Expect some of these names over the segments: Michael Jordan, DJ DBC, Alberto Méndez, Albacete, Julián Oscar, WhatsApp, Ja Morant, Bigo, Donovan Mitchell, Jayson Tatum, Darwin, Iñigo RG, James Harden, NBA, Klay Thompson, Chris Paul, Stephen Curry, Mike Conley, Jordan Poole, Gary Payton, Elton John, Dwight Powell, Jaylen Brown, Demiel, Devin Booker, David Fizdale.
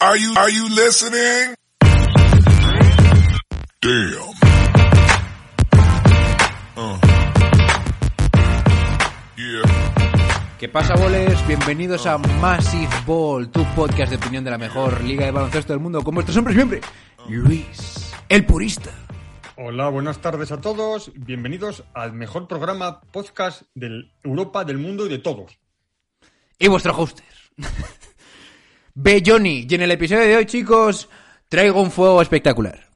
Are you listening? Damn. Yeah. ¿Qué pasa, boles? Bienvenidos a Massive Ball, tu podcast de opinión de la mejor liga de baloncesto del mundo. Con vuestros hombres siempre, Luis, el purista. Hola, buenas tardes a todos. Bienvenidos al mejor programa podcast de Europa, del mundo y de todos. Y vuestro hoster, Belloni. Y en el episodio de hoy, chicos, traigo un fuego espectacular.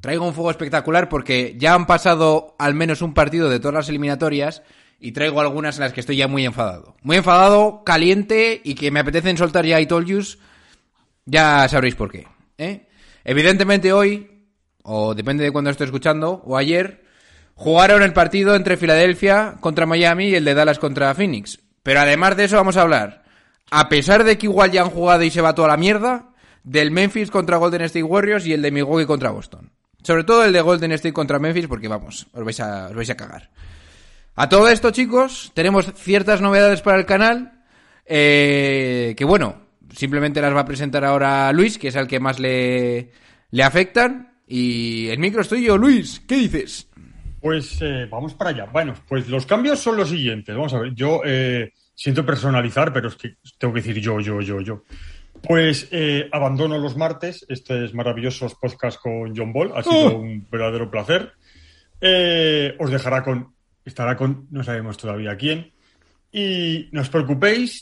Traigo un fuego espectacular porque ya han pasado al menos un partido de todas las eliminatorias y traigo algunas en las que estoy ya muy enfadado. Muy enfadado, caliente y que me apetecen soltar ya I told yous. Ya sabréis por qué. Evidentemente hoy, o depende de cuando estoy escuchando, o ayer, jugaron el partido entre Filadelfia contra Miami y el de Dallas contra Phoenix. Pero además de eso vamos a hablar, a pesar de que igual ya han jugado y se va toda la mierda, del Memphis contra Golden State Warriors y el de Milwaukee contra Boston. Sobre todo el de Golden State contra Memphis porque, vamos, os vais a cagar. A todo esto, chicos, tenemos ciertas novedades para el canal, que bueno, simplemente las va a presentar ahora Luis, que es al que más le afectan. Y el micro estoy yo. Luis, ¿qué dices? Pues vamos para allá. Bueno, pues los cambios son los siguientes. Vamos a ver, yo siento personalizar, pero es que tengo que decir yo. Pues abandono los martes, estos maravillosos podcasts con John Ball. Ha sido un verdadero placer. Os dejará estará con, no sabemos todavía quién. Y no os preocupéis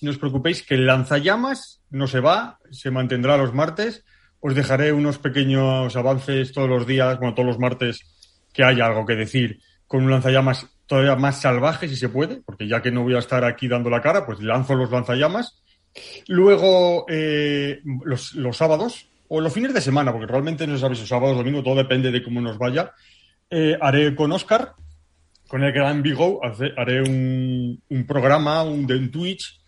que el lanzallamas no se va, se mantendrá los martes. Os dejaré unos pequeños avances todos los días, bueno, todos los martes, que haya algo que decir con un lanzallamas todavía más salvaje, si se puede, porque ya que no voy a estar aquí dando la cara, pues lanzo los lanzallamas. Luego, los sábados, o los fines de semana, porque realmente no sabéis, los sábados, domingo, todo depende de cómo nos vaya, haré con Oscar, con el gran Bigo, haré un programa en Twitch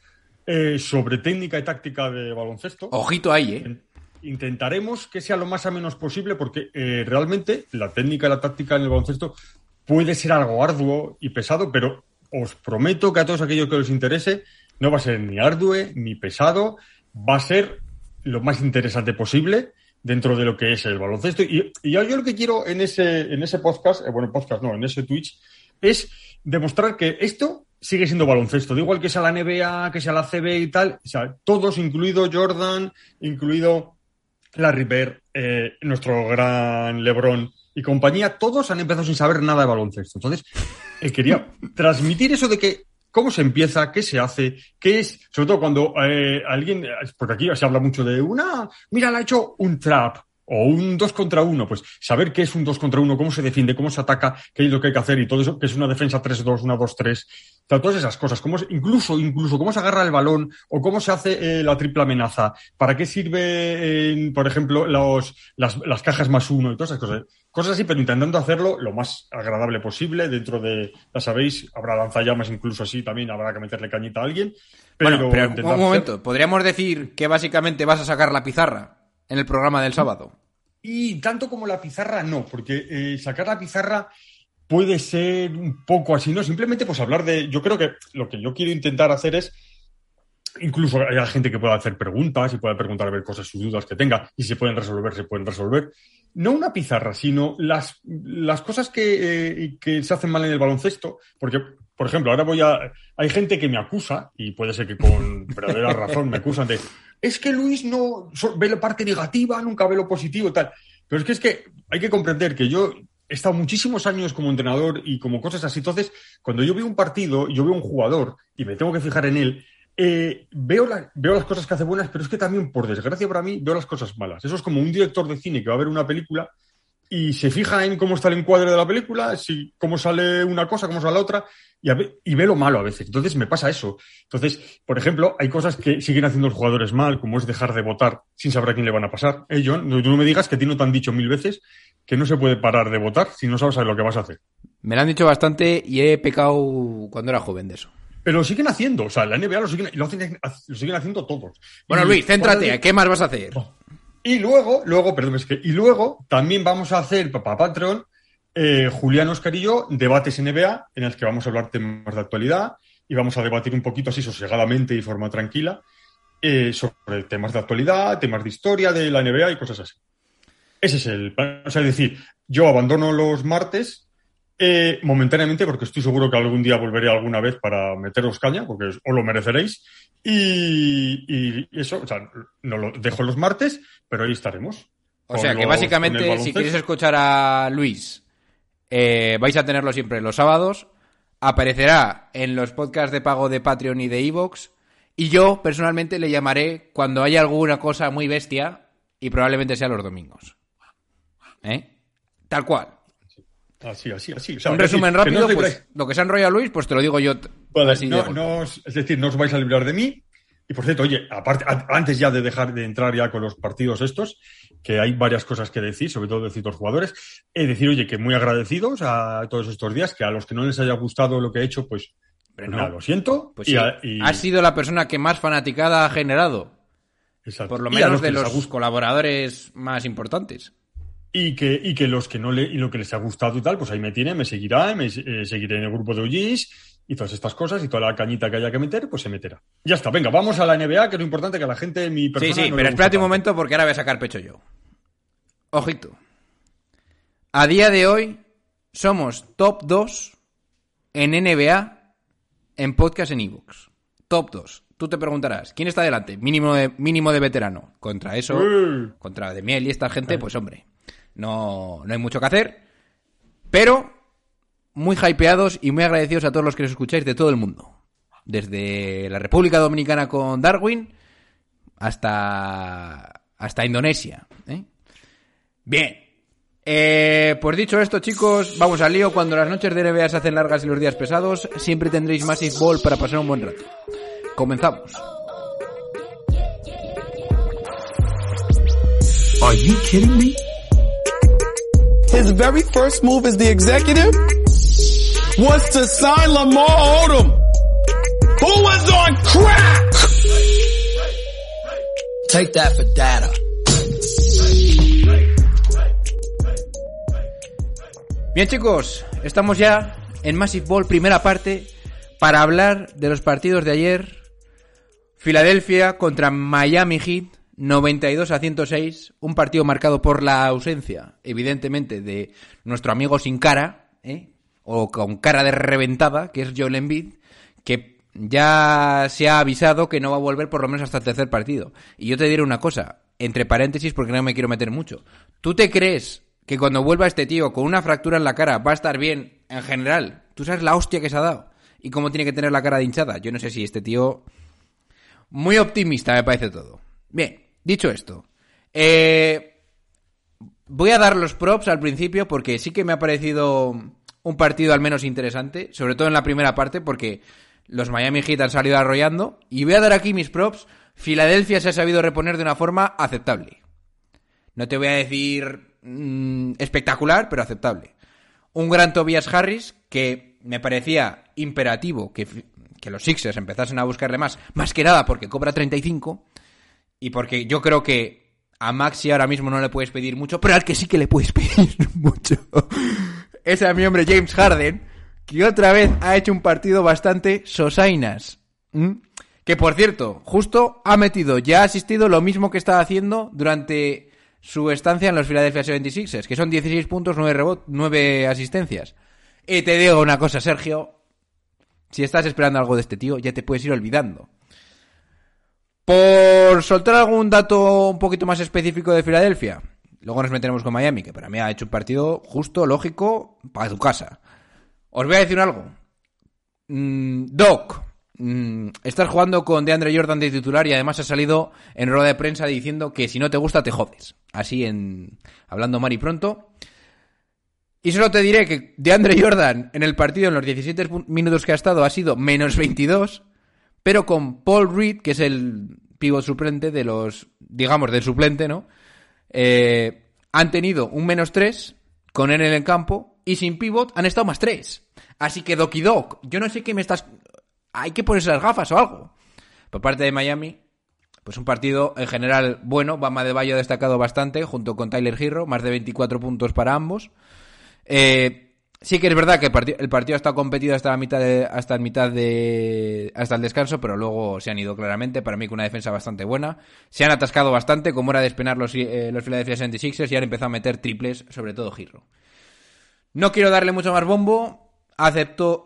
sobre técnica y táctica de baloncesto. Ojito ahí, Intentaremos que sea lo más a menos posible porque realmente la técnica y la táctica en el baloncesto puede ser algo arduo y pesado, pero os prometo que a todos aquellos que os interese no va a ser ni arduo ni pesado, va a ser lo más interesante posible dentro de lo que es el baloncesto. Y yo lo que quiero en ese Twitch, es demostrar que esto sigue siendo baloncesto. Da igual que sea la NBA, que sea la CB y tal, o sea, todos, incluido Jordan, incluido Larry Bird, nuestro gran LeBron y compañía, todos han empezado sin saber nada de baloncesto. Entonces, quería transmitir eso de que cómo se empieza, qué se hace, qué es, sobre todo cuando alguien, porque aquí se habla mucho de mira, le ha hecho un trap o un 2 contra 1, pues saber qué es un 2 contra 1, cómo se defiende, cómo se ataca, qué es lo que hay que hacer y todo eso, que es una defensa 3-2, una 2-3, todas esas cosas, cómo es, incluso cómo se agarra el balón o cómo se hace la triple amenaza, para qué sirve, por ejemplo, las cajas +1 y todas esas cosas así, pero intentando hacerlo lo más agradable posible dentro de, ya sabéis, habrá lanzallamas incluso así, también habrá que meterle cañita a alguien. Pero un momento, podríamos decir que básicamente vas a sacar la pizarra en el programa del sábado. Y tanto como la pizarra no, porque sacar la pizarra puede ser un poco así, ¿no? Simplemente pues hablar de... Yo creo que lo que yo quiero intentar hacer es... Incluso hay gente que pueda hacer preguntas y pueda preguntar a ver cosas, sus dudas que tenga, y se pueden resolver. No una pizarra, sino las cosas que se hacen mal en el baloncesto, porque... Por ejemplo, ahora hay gente que me acusa, y puede ser que con verdadera razón me acusan de, es que Luis no ve la parte negativa, nunca ve lo positivo y tal. Pero es que hay que comprender que yo he estado muchísimos años como entrenador y como cosas así. Entonces, cuando yo veo un partido, yo veo un jugador y me tengo que fijar en él, veo las cosas que hace buenas, pero es que también, por desgracia para mí, veo las cosas malas. Eso es como un director de cine que va a ver una película y se fija en cómo está el encuadre de la película, cómo sale una cosa, cómo sale la otra, y ve lo malo a veces. Entonces me pasa eso. Entonces, por ejemplo, hay cosas que siguen haciendo los jugadores mal, como es dejar de votar sin saber a quién le van a pasar. John, tú no me digas que a ti no te han dicho 1000 veces que no se puede parar de votar si no sabes lo que vas a hacer. Me lo han dicho bastante y he pecado cuando era joven de eso. Pero lo siguen haciendo. O sea, la NBA lo siguen haciendo todos. Bueno, Luis, céntrate. ¿Qué más vas a hacer? Y luego también vamos a hacer para Patreon, Julián Oscar y yo, debates NBA, en el que vamos a hablar temas de actualidad y vamos a debatir un poquito así sosegadamente y de forma tranquila. sobre temas de actualidad, temas de historia de la NBA y cosas así. Ese es el plan. O sea, es decir, yo abandono los martes momentáneamente porque estoy seguro que algún día volveré alguna vez para meteros caña, porque os lo mereceréis. Y eso, o sea, no lo dejo los martes, pero ahí estaremos. O sea, que básicamente, si queréis escuchar a Luis, vais a tenerlo siempre los sábados. Aparecerá en los podcasts de pago de Patreon y de iVoox. Y yo, personalmente, le llamaré cuando haya alguna cosa muy bestia y probablemente sea los domingos. ¿Eh? Tal cual. Así. O sea, un resumen rápido, no pues lo que se ha enrollado Luis, pues te lo digo yo. Vale, así no, es decir, no os vais a librar de mí. Y por cierto, oye, aparte, antes ya de dejar de entrar ya con los partidos estos, que hay varias cosas que decir, sobre todo de ciertos jugadores, es decir, oye, que muy agradecidos a todos estos días, que a los que no les haya gustado lo que he hecho, pues no, nada, lo siento. Pues sí, has sido la persona que más fanaticada ha generado. Exacto. Por lo menos los de los colaboradores más importantes. Y que los que no le, y lo que les ha gustado y tal, pues ahí me tiene, me seguirá, seguiré en el grupo de OGs. Y todas estas cosas y toda la cañita que haya que meter, pues se meterá. Ya está, venga, vamos a la NBA, que es lo importante, que a la gente, mi persona... Sí, no, pero espérate un momento porque ahora voy a sacar pecho yo. Ojito. A día de hoy somos top 2 en NBA, en podcast, en iVoox. Top 2. Tú te preguntarás, ¿quién está delante? Mínimo de veterano. Contra eso, contra Demiel y esta gente, pues hombre, no hay mucho que hacer. Pero... muy hypeados y muy agradecidos a todos los que nos escucháis de todo el mundo. Desde la República Dominicana con Darwin hasta Indonesia. Bien. Pues dicho esto, chicos, vamos al lío. Cuando las noches de NBA se hacen largas y los días pesados, siempre tendréis Massive Ball para pasar un buen rato. Comenzamos. Are you kidding me? His very first move as the executive was to sign Lamar Odom, who was on crack. Take that for data. Bien, chicos, estamos ya en Massive Ball, primera parte, para hablar de los partidos de ayer. Filadelfia contra Miami Heat, 92-106, un partido marcado por la ausencia, evidentemente, de nuestro amigo sin cara, o con cara de reventada, que es Joel Embiid, que ya se ha avisado que no va a volver por lo menos hasta el tercer partido. Y yo te diré una cosa, entre paréntesis, porque no me quiero meter mucho. ¿Tú te crees que cuando vuelva este tío con una fractura en la cara va a estar bien en general? ¿Tú sabes la hostia que se ha dado? ¿Y cómo tiene que tener la cara de hinchada? Yo no sé si este tío... muy optimista me parece todo. Bien, dicho esto... voy a dar los props al principio porque sí que me ha parecido... un partido al menos interesante, sobre todo en la primera parte, porque los Miami Heat han salido arrollando. Y voy a dar aquí mis props. Filadelfia se ha sabido reponer de una forma aceptable. No te voy a decir espectacular, pero aceptable. Un gran Tobias Harris, que me parecía imperativo que los Sixers empezasen a buscarle más que nada porque cobra 35 y porque yo creo que a Maxi ahora mismo no le puedes pedir mucho, pero al que sí que le puedes pedir mucho... ese es mi hombre James Harden, que otra vez ha hecho un partido bastante sosainas. Que, por cierto, justo ha metido, ya ha asistido lo mismo que estaba haciendo durante su estancia en los Philadelphia 76ers, que son 16 puntos, 9 rebotes, 9 asistencias. Y te digo una cosa, Sergio, si estás esperando algo de este tío, ya te puedes ir olvidando. Por soltar algún dato un poquito más específico de Filadelfia... luego nos meteremos con Miami, que para mí ha hecho un partido justo, lógico, para tu casa. Os voy a decir algo. Doc, estás jugando con DeAndre Jordan de titular y además ha salido en rueda de prensa diciendo que si no te gusta te jodes. Así hablando mal y pronto. Y solo te diré que DeAndre Jordan en el partido, en los 17 minutos que ha estado, ha sido menos 22, pero con Paul Reed, que es el pívot suplente de los, digamos, del suplente, ¿no? Han tenido un menos 3 con él en el campo y sin pivot han estado más 3. Así que Doki Doc, yo no sé qué me estás... hay que ponerse las gafas o algo. Por parte de Miami, pues un partido en general bueno. Bama de Bayo ha destacado bastante junto con Tyler Herro, más de 24 puntos para ambos. Sí que es verdad que el partido ha estado competido hasta el descanso, pero luego se han ido claramente. Para mí con una defensa bastante buena. Se han atascado bastante, como era de esperar los Philadelphia 76ers, y han empezado a meter triples, sobre todo Herro. No quiero darle mucho más bombo. Acepto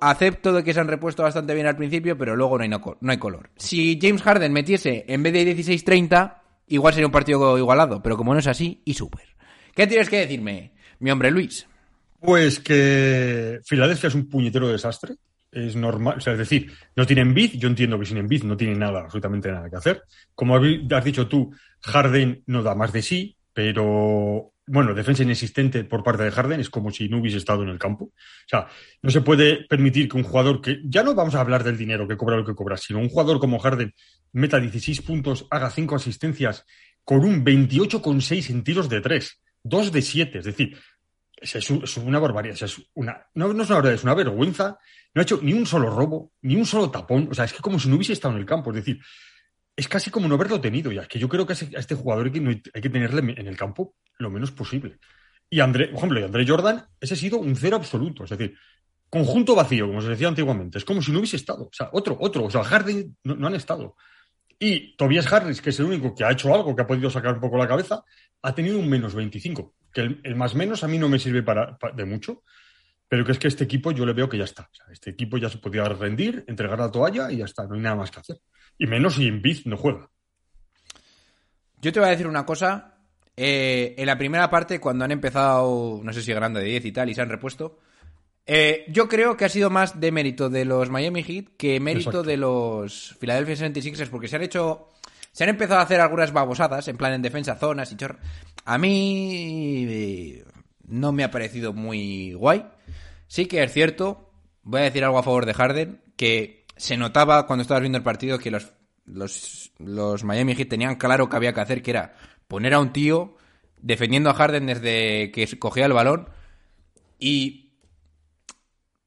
de que se han repuesto bastante bien al principio, pero luego no hay color. Si James Harden metiese en vez de 16-30, igual sería un partido igualado, pero como no es así, y súper. ¿Qué tienes que decirme, mi hombre Luis? Pues que Filadelfia es un puñetero desastre, es normal, o sea, es decir, no tiene Embiid, yo entiendo que sin Embiid no tiene nada, absolutamente nada que hacer. Como has dicho tú, Harden no da más de sí, pero bueno, defensa inexistente por parte de Harden, es como si no hubiese estado en el campo. O sea, no se puede permitir que un jugador que, ya no vamos a hablar del dinero que cobra lo que cobra, sino un jugador como Harden meta 16 puntos, haga 5 asistencias con un 28,6 en tiros de 3, 2 de 7, es decir... Es una barbaridad, no es una barbaridad, es una vergüenza. No ha hecho ni un solo robo, ni un solo tapón. O sea, es que como si no hubiese estado en el campo. Es decir, es casi como no haberlo tenido ya. Es que yo creo que a este jugador hay que tenerle en el campo lo menos posible. Y André Jordan, ese ha sido un cero absoluto. Es decir, conjunto vacío, como se decía antiguamente. Es como si no hubiese estado. O sea, otro. O sea, Harden no han estado. Y Tobias Harris, que es el único que ha hecho algo, que ha podido sacar un poco la cabeza, ha tenido un menos 25. Que el más menos a mí no me sirve de mucho, pero que es que este equipo yo le veo que ya está. O sea, este equipo ya se podía rendir, entregar la toalla y ya está, no hay nada más que hacer. Y menos si Embiid no juega. Yo te voy a decir una cosa. En la primera parte, cuando han empezado, no sé si ganando de 10 y tal, y se han repuesto, yo creo que ha sido más de mérito de los Miami Heat que mérito de los Philadelphia 76ers, porque se han empezado a hacer algunas babosadas, en plan en defensa, zonas y chorro. A mí no me ha parecido muy guay. Sí que es cierto, voy a decir algo a favor de Harden, que se notaba cuando estabas viendo el partido que los Miami Heat tenían claro que había que hacer, que era poner a un tío defendiendo a Harden desde que cogía el balón. Y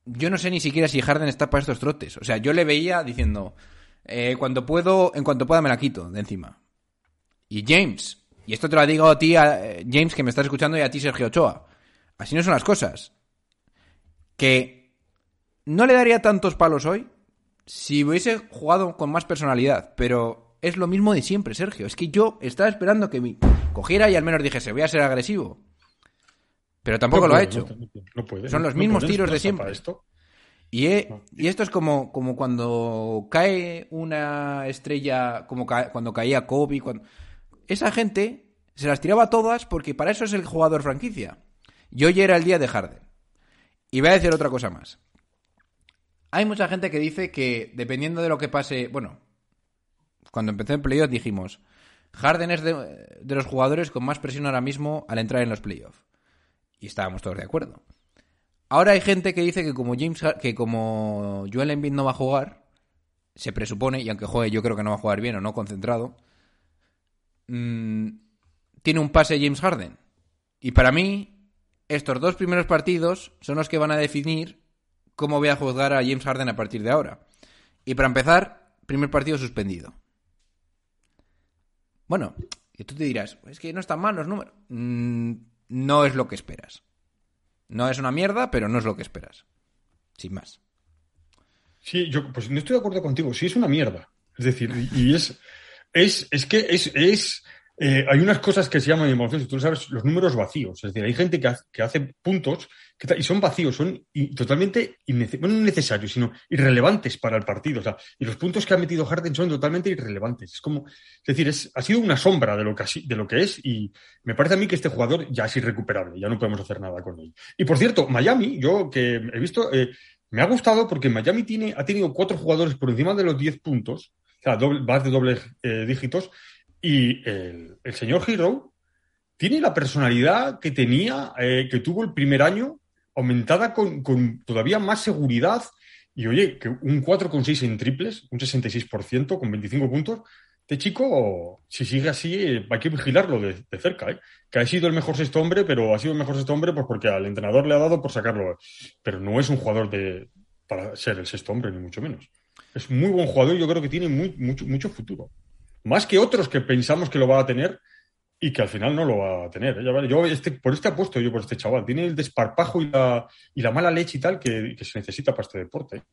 yo no sé ni siquiera si Harden está para estos trotes. O sea, yo le veía diciendo... en cuanto pueda me la quito de encima. Y James, y esto te lo digo a ti, James, que me estás escuchando, y a ti, Sergio Ochoa, así no son las cosas. Que no le daría tantos palos hoy si hubiese jugado con más personalidad, pero es lo mismo de siempre, Sergio. Es que yo estaba esperando que me cogiera y al menos dijese, voy a ser agresivo, pero tampoco lo ha hecho. No puede, son los mismos tiros de siempre. Y esto es como cuando cae una estrella, cuando caía Kobe. Esa gente se las tiraba todas porque para eso es el jugador franquicia. Y hoy era el día de Harden. Y voy a decir otra cosa más. Hay mucha gente que dice que dependiendo de lo que pase... Bueno, cuando empecé el playoff dijimos, Harden es de los jugadores con más presión ahora mismo al entrar en los playoffs. Y estábamos todos de acuerdo. Ahora hay gente que dice que como Joel Embiid no va a jugar, se presupone, y aunque juegue yo creo que no va a jugar bien o no concentrado, tiene un pase James Harden. Y para mí, estos dos primeros partidos son los que van a definir cómo voy a juzgar a James Harden a partir de ahora. Y para empezar, primer partido suspendido. Bueno, y tú te dirás, es que no están mal los números. No es lo que esperas. No es una mierda, pero no es lo que esperas. Sin más. Sí, yo pues no estoy de acuerdo contigo. Sí, es una mierda. Es decir, y es que hay unas cosas que se llaman emociones, y tú sabes, los números vacíos. Es decir, hay gente que hace puntos y son vacíos, son totalmente no necesarios, sino irrelevantes para el partido. O sea, y los puntos que ha metido Harden son totalmente irrelevantes. Es como, es decir, ha sido una sombra de lo que es, y me parece a mí que este jugador ya es irrecuperable, ya no podemos hacer nada con él. Y por cierto, Miami, yo que he visto, me ha gustado porque Miami ha tenido 4 jugadores por encima de los 10 puntos, o sea, más de dobles dígitos. Y el señor Herro tiene la personalidad que tenía, que tuvo el primer año, aumentada con todavía más seguridad. Y oye, que un 4,6 en triples, un 66% con 25 puntos. Este chico, si sigue así, hay que vigilarlo de cerca, ¿eh? Que ha sido el mejor sexto hombre, pero ha sido el mejor sexto hombre pues porque al entrenador le ha dado por sacarlo. Pero no es un jugador para ser el sexto hombre, ni mucho menos. Es muy buen jugador y yo creo que tiene mucho futuro. Más que otros que pensamos que lo va a tener, y que al final no lo va a tener, ¿eh? Ya vale. Por este apuesto yo por este chaval. Tiene el desparpajo y la mala leche y tal que se necesita para este deporte.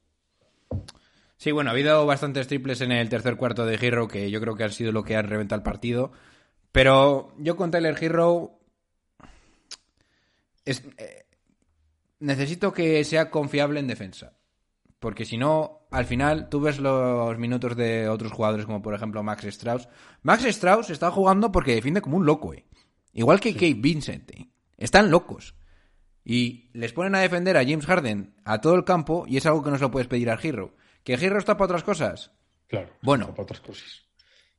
Sí, bueno, ha habido bastantes triples en el tercer cuarto de Herro que yo creo que han sido lo que han reventado el partido. Pero yo con Tyler Herro necesito que sea confiable en defensa. Porque si no, al final, tú ves los minutos de otros jugadores, como por ejemplo Max Strauss. Max Strauss está jugando porque defiende como un loco, ¿eh? Igual que sí. Kate Vincent, ¿eh? Están locos. Y les ponen a defender a James Harden a todo el campo, y es algo que no se lo puedes pedir al Herro. ¿Que Herro está para otras cosas? Claro, bueno, está para otras cosas.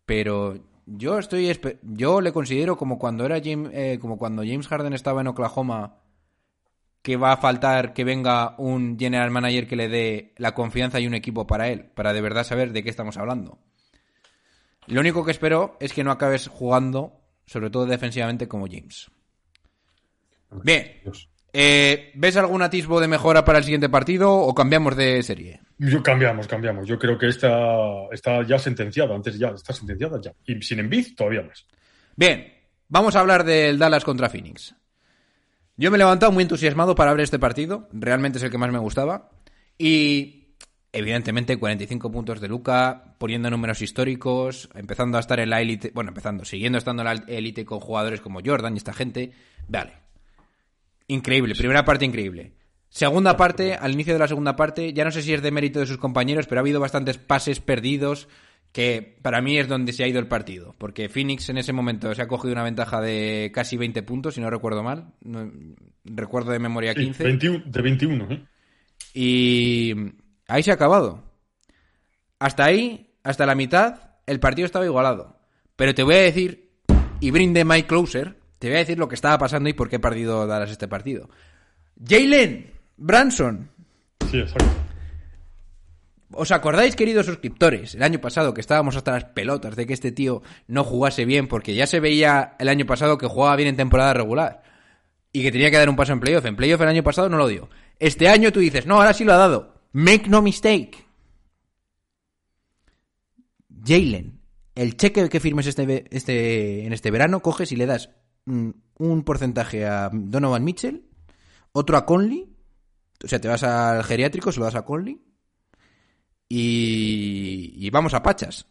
Pero yo le considero como cuando James Harden estaba en Oklahoma, que va a faltar que venga un general manager que le dé la confianza y un equipo para él, para de verdad saber de qué estamos hablando. Lo único que espero es que no acabes jugando, sobre todo defensivamente, como James. Bien. ¿Ves algún atisbo de mejora para el siguiente partido o cambiamos de serie? Cambiamos. Yo creo que esta está ya sentenciada. Antes ya está sentenciada ya. Y sin Embiid todavía más. Bien. Vamos a hablar del Dallas contra Phoenix. Yo me he levantado muy entusiasmado para ver este partido. Realmente es el que más me gustaba. Y, evidentemente, 45 puntos de Luka, poniendo números históricos, empezando a estar en la élite. Bueno, siguiendo estando en la élite con jugadores como Jordan y esta gente. Vale. Increíble. Primera parte, increíble. Segunda parte, al inicio de la segunda parte, ya no sé si es de mérito de sus compañeros, pero ha habido bastantes pases perdidos, que para mí es donde se ha ido el partido. Porque Phoenix en ese momento se ha cogido una ventaja de casi 20 puntos, si no recuerdo mal. Recuerdo de memoria 15. Sí, de 21, ¿eh? Y ahí se ha acabado. Hasta la mitad, el partido estaba igualado. Pero te voy a decir, y brinde my closer, te voy a decir lo que estaba pasando y por qué ha perdido Dallas este partido. Jalen Brunson. Sí, exacto. ¿Os acordáis, queridos suscriptores, el año pasado que estábamos hasta las pelotas de que este tío no jugase bien? Porque ya se veía el año pasado que jugaba bien en temporada regular y que tenía que dar un paso en playoff. En playoff el año pasado no lo dio. Este año tú dices, no, ahora sí lo ha dado. Make no mistake. Jalen, el cheque que firmes en este verano, coges y le das un porcentaje a Donovan Mitchell, otro a Conley, o sea, te vas al geriátrico, se lo das a Conley, y vamos a pachas.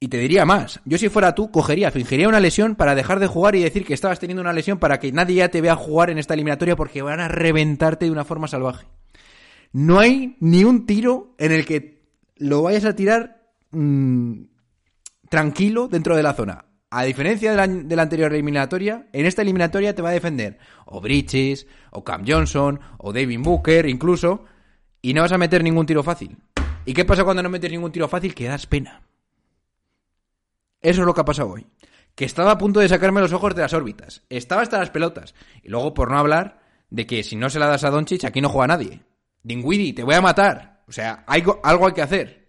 Y te diría más, yo si fuera tú, fingiría una lesión para dejar de jugar y decir que estabas teniendo una lesión para que nadie ya te vea jugar en esta eliminatoria, porque van a reventarte de una forma salvaje. No hay ni un tiro en el que lo vayas a tirar tranquilo dentro de la zona. A diferencia de la anterior eliminatoria, en esta eliminatoria te va a defender o Bridges, o Cam Johnson, o Devin Booker incluso, y no vas a meter ningún tiro fácil. ¿Y qué pasa cuando no metes ningún tiro fácil? Que das pena. Eso es lo que ha pasado hoy. Que estaba a punto de sacarme los ojos de las órbitas. Estaba hasta las pelotas. Y luego, por no hablar de que si no se la das a Doncic, aquí no juega nadie. Dinwiddie, te voy a matar. O sea, algo hay que hacer.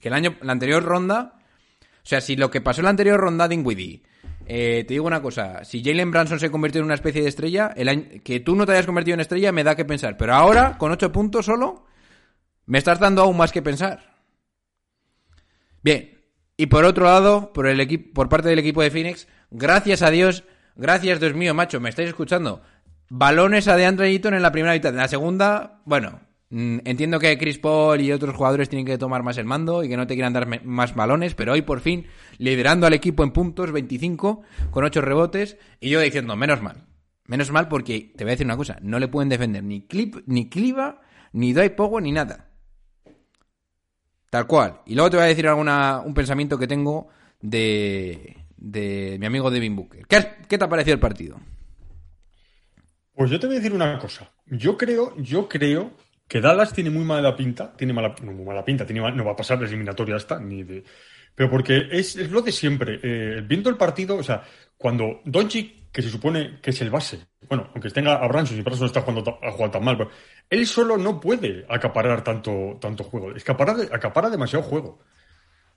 Que la anterior ronda... O sea, si lo que pasó en la anterior ronda, Dinwiddie... te digo una cosa. Si Jalen Brunson se convirtió en una especie de estrella, que tú no te hayas convertido en estrella me da que pensar. Pero ahora, con 8 puntos solo, me estás dando aún más que pensar. Bien. Y por otro lado, por parte del equipo de Phoenix, gracias a Dios, gracias Dios mío, macho, me estáis escuchando. Balones a DeAndre Jordan en la primera mitad. En la segunda, bueno, entiendo que Chris Paul y otros jugadores tienen que tomar más el mando y que no te quieran dar más balones, pero hoy por fin liderando al equipo en puntos, 25 con 8 rebotes, y yo diciendo menos mal, porque te voy a decir una cosa, no le pueden defender ni Cliva, ni Dwight Powell, ni nada, tal cual. Y luego te voy a decir un pensamiento que tengo de mi amigo Devin Booker. ¿Qué te ha parecido el partido? Pues yo te voy a decir una cosa, yo creo que Dallas tiene muy mala pinta, no va a pasar la eliminatoria esta, pero porque es lo de siempre. Viendo el partido, o sea, cuando Doncic, que se supone que es el base, bueno, aunque tenga a Brunson, y Brunson está jugando tan mal, pero él solo no puede acaparar tanto juego, acapara demasiado juego,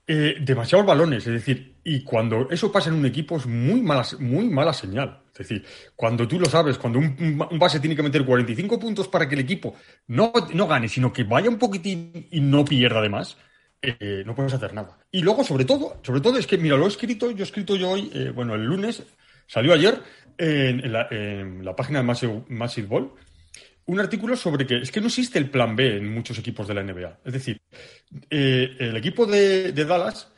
demasiados balones, es decir, y cuando eso pasa en un equipo es muy mala señal. Es decir, cuando tú lo sabes, cuando un base tiene que meter 45 puntos para que el equipo no gane, sino que vaya un poquitín y no pierda de más, no puedes hacer nada. Y luego, sobre todo es que, mira, lo he escrito yo hoy, el lunes, salió ayer, en la página de Massive Ball, un artículo sobre que es que no existe el plan B en muchos equipos de la NBA. Es decir, el equipo de Dallas,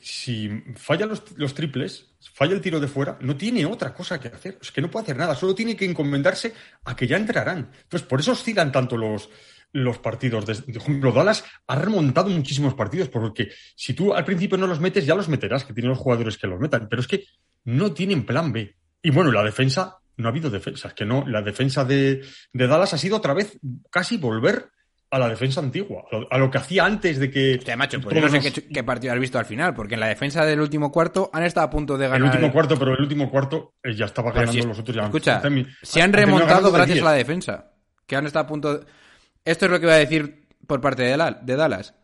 si falla los triples, falla el tiro de fuera, no tiene otra cosa que hacer. Es que no puede hacer nada, solo tiene que encomendarse a que ya entrarán. Entonces, por eso oscilan tanto los partidos. Por ejemplo, Dallas ha remontado muchísimos partidos, porque si tú al principio no los metes, ya los meterás, que tienen los jugadores que los metan, pero es que no tienen plan B. Y bueno, la defensa, no ha habido defensa, es que no, la defensa de Dallas ha sido otra vez casi volver a la defensa antigua, a lo que hacía antes de que... Hostia, macho, pues yo no sé qué partido has visto al final, porque en la defensa del último cuarto han estado a punto de ganar... El último cuarto ya estaba ganando, si los otros ya... Escucha, se han remontado gracias a la defensa, que han estado a punto... Esto es lo que iba a decir por parte de Dallas.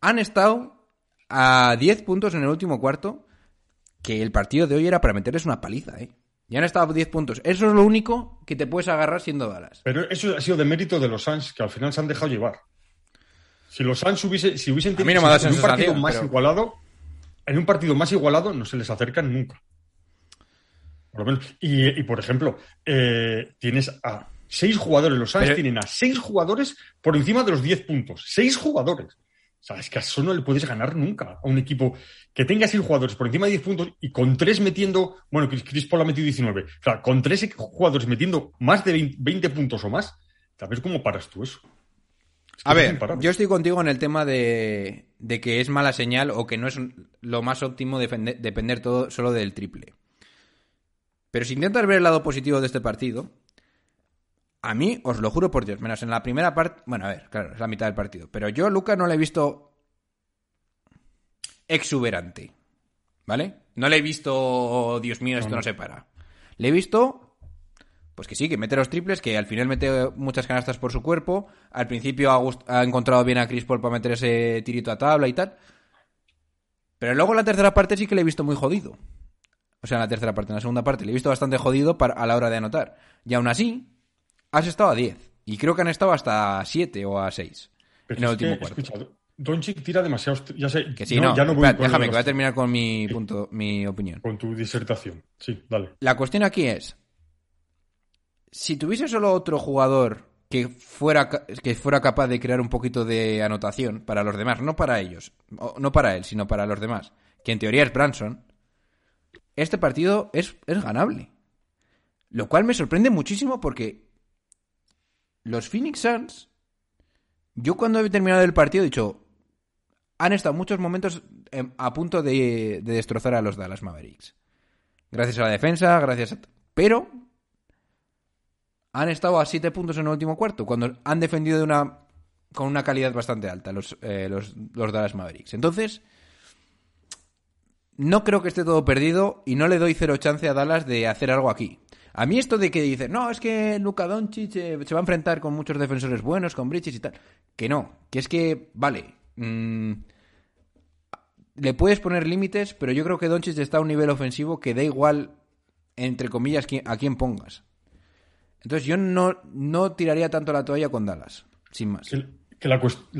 Han estado a 10 puntos en el último cuarto, que el partido de hoy era para meterles una paliza, ¿eh? Ya han estado a 10 puntos. Eso es lo único que te puedes agarrar siendo Dallas. Pero eso ha sido de mérito de los Suns, que al final se han dejado llevar. Si los Suns hubiesen tenido en un partido más igualado, no se les acercan nunca. Por lo menos. Y por ejemplo, tienes a 6 jugadores, los Suns tienen a 6 jugadores por encima de los 10 puntos. 6 jugadores. O sea, es que a eso no le puedes ganar nunca a un equipo que tenga 6 jugadores por encima de 10 puntos y con 3 metiendo... Bueno, Chris Paul ha metido 19. O sea, con 3 jugadores metiendo más de 20 puntos o más, ¿sabes cómo paras tú eso? Es que a ver, yo estoy contigo en el tema de que es mala señal o que no es lo más óptimo depender todo solo del triple. Pero si intentas ver el lado positivo de este partido, a mí, os lo juro por Dios, menos en la primera parte... Bueno, a ver, claro, es la mitad del partido. Pero yo, Luka, no le he visto exuberante, ¿vale? No le he visto, oh, Dios mío, esto no se para. Le he visto, pues que sí, que mete los triples, que al final mete muchas canastas por su cuerpo. Al principio ha encontrado bien a Chris Paul para meter ese tirito a tabla y tal. Pero luego en la tercera parte sí que le he visto muy jodido. O sea, en la segunda parte le he visto bastante jodido a la hora de anotar. Y aún así... Has estado a 10. Y creo que han estado hasta a 7 o a 6 en el último cuarto. Escucha, Doncic tira demasiado... Ya sé, que sí, déjame, que voy a terminar con mi opinión. Con tu disertación. Sí, dale. La cuestión aquí es... Si tuviese solo otro jugador que fuera capaz de crear un poquito de anotación para los demás, no para ellos, no para él, sino para los demás, que en teoría es Brunson, este partido es ganable. Lo cual me sorprende muchísimo porque... Los Phoenix Suns, yo cuando he terminado el partido he dicho, han estado muchos momentos a punto de destrozar a los Dallas Mavericks. Gracias a la defensa, pero han estado a 7 puntos en el último cuarto, cuando han defendido con una calidad bastante alta los Dallas Mavericks. Entonces, no creo que esté todo perdido y no le doy 0 chance a Dallas de hacer algo aquí. A mí esto de que dices, no, es que Luka Doncic se va a enfrentar con muchos defensores buenos, con Bridges y tal. Que no, que es que, vale, le puedes poner límites, pero yo creo que Doncic está a un nivel ofensivo que da igual, entre comillas, a quién pongas. Entonces yo no tiraría tanto la toalla con Dallas, sin más. Que la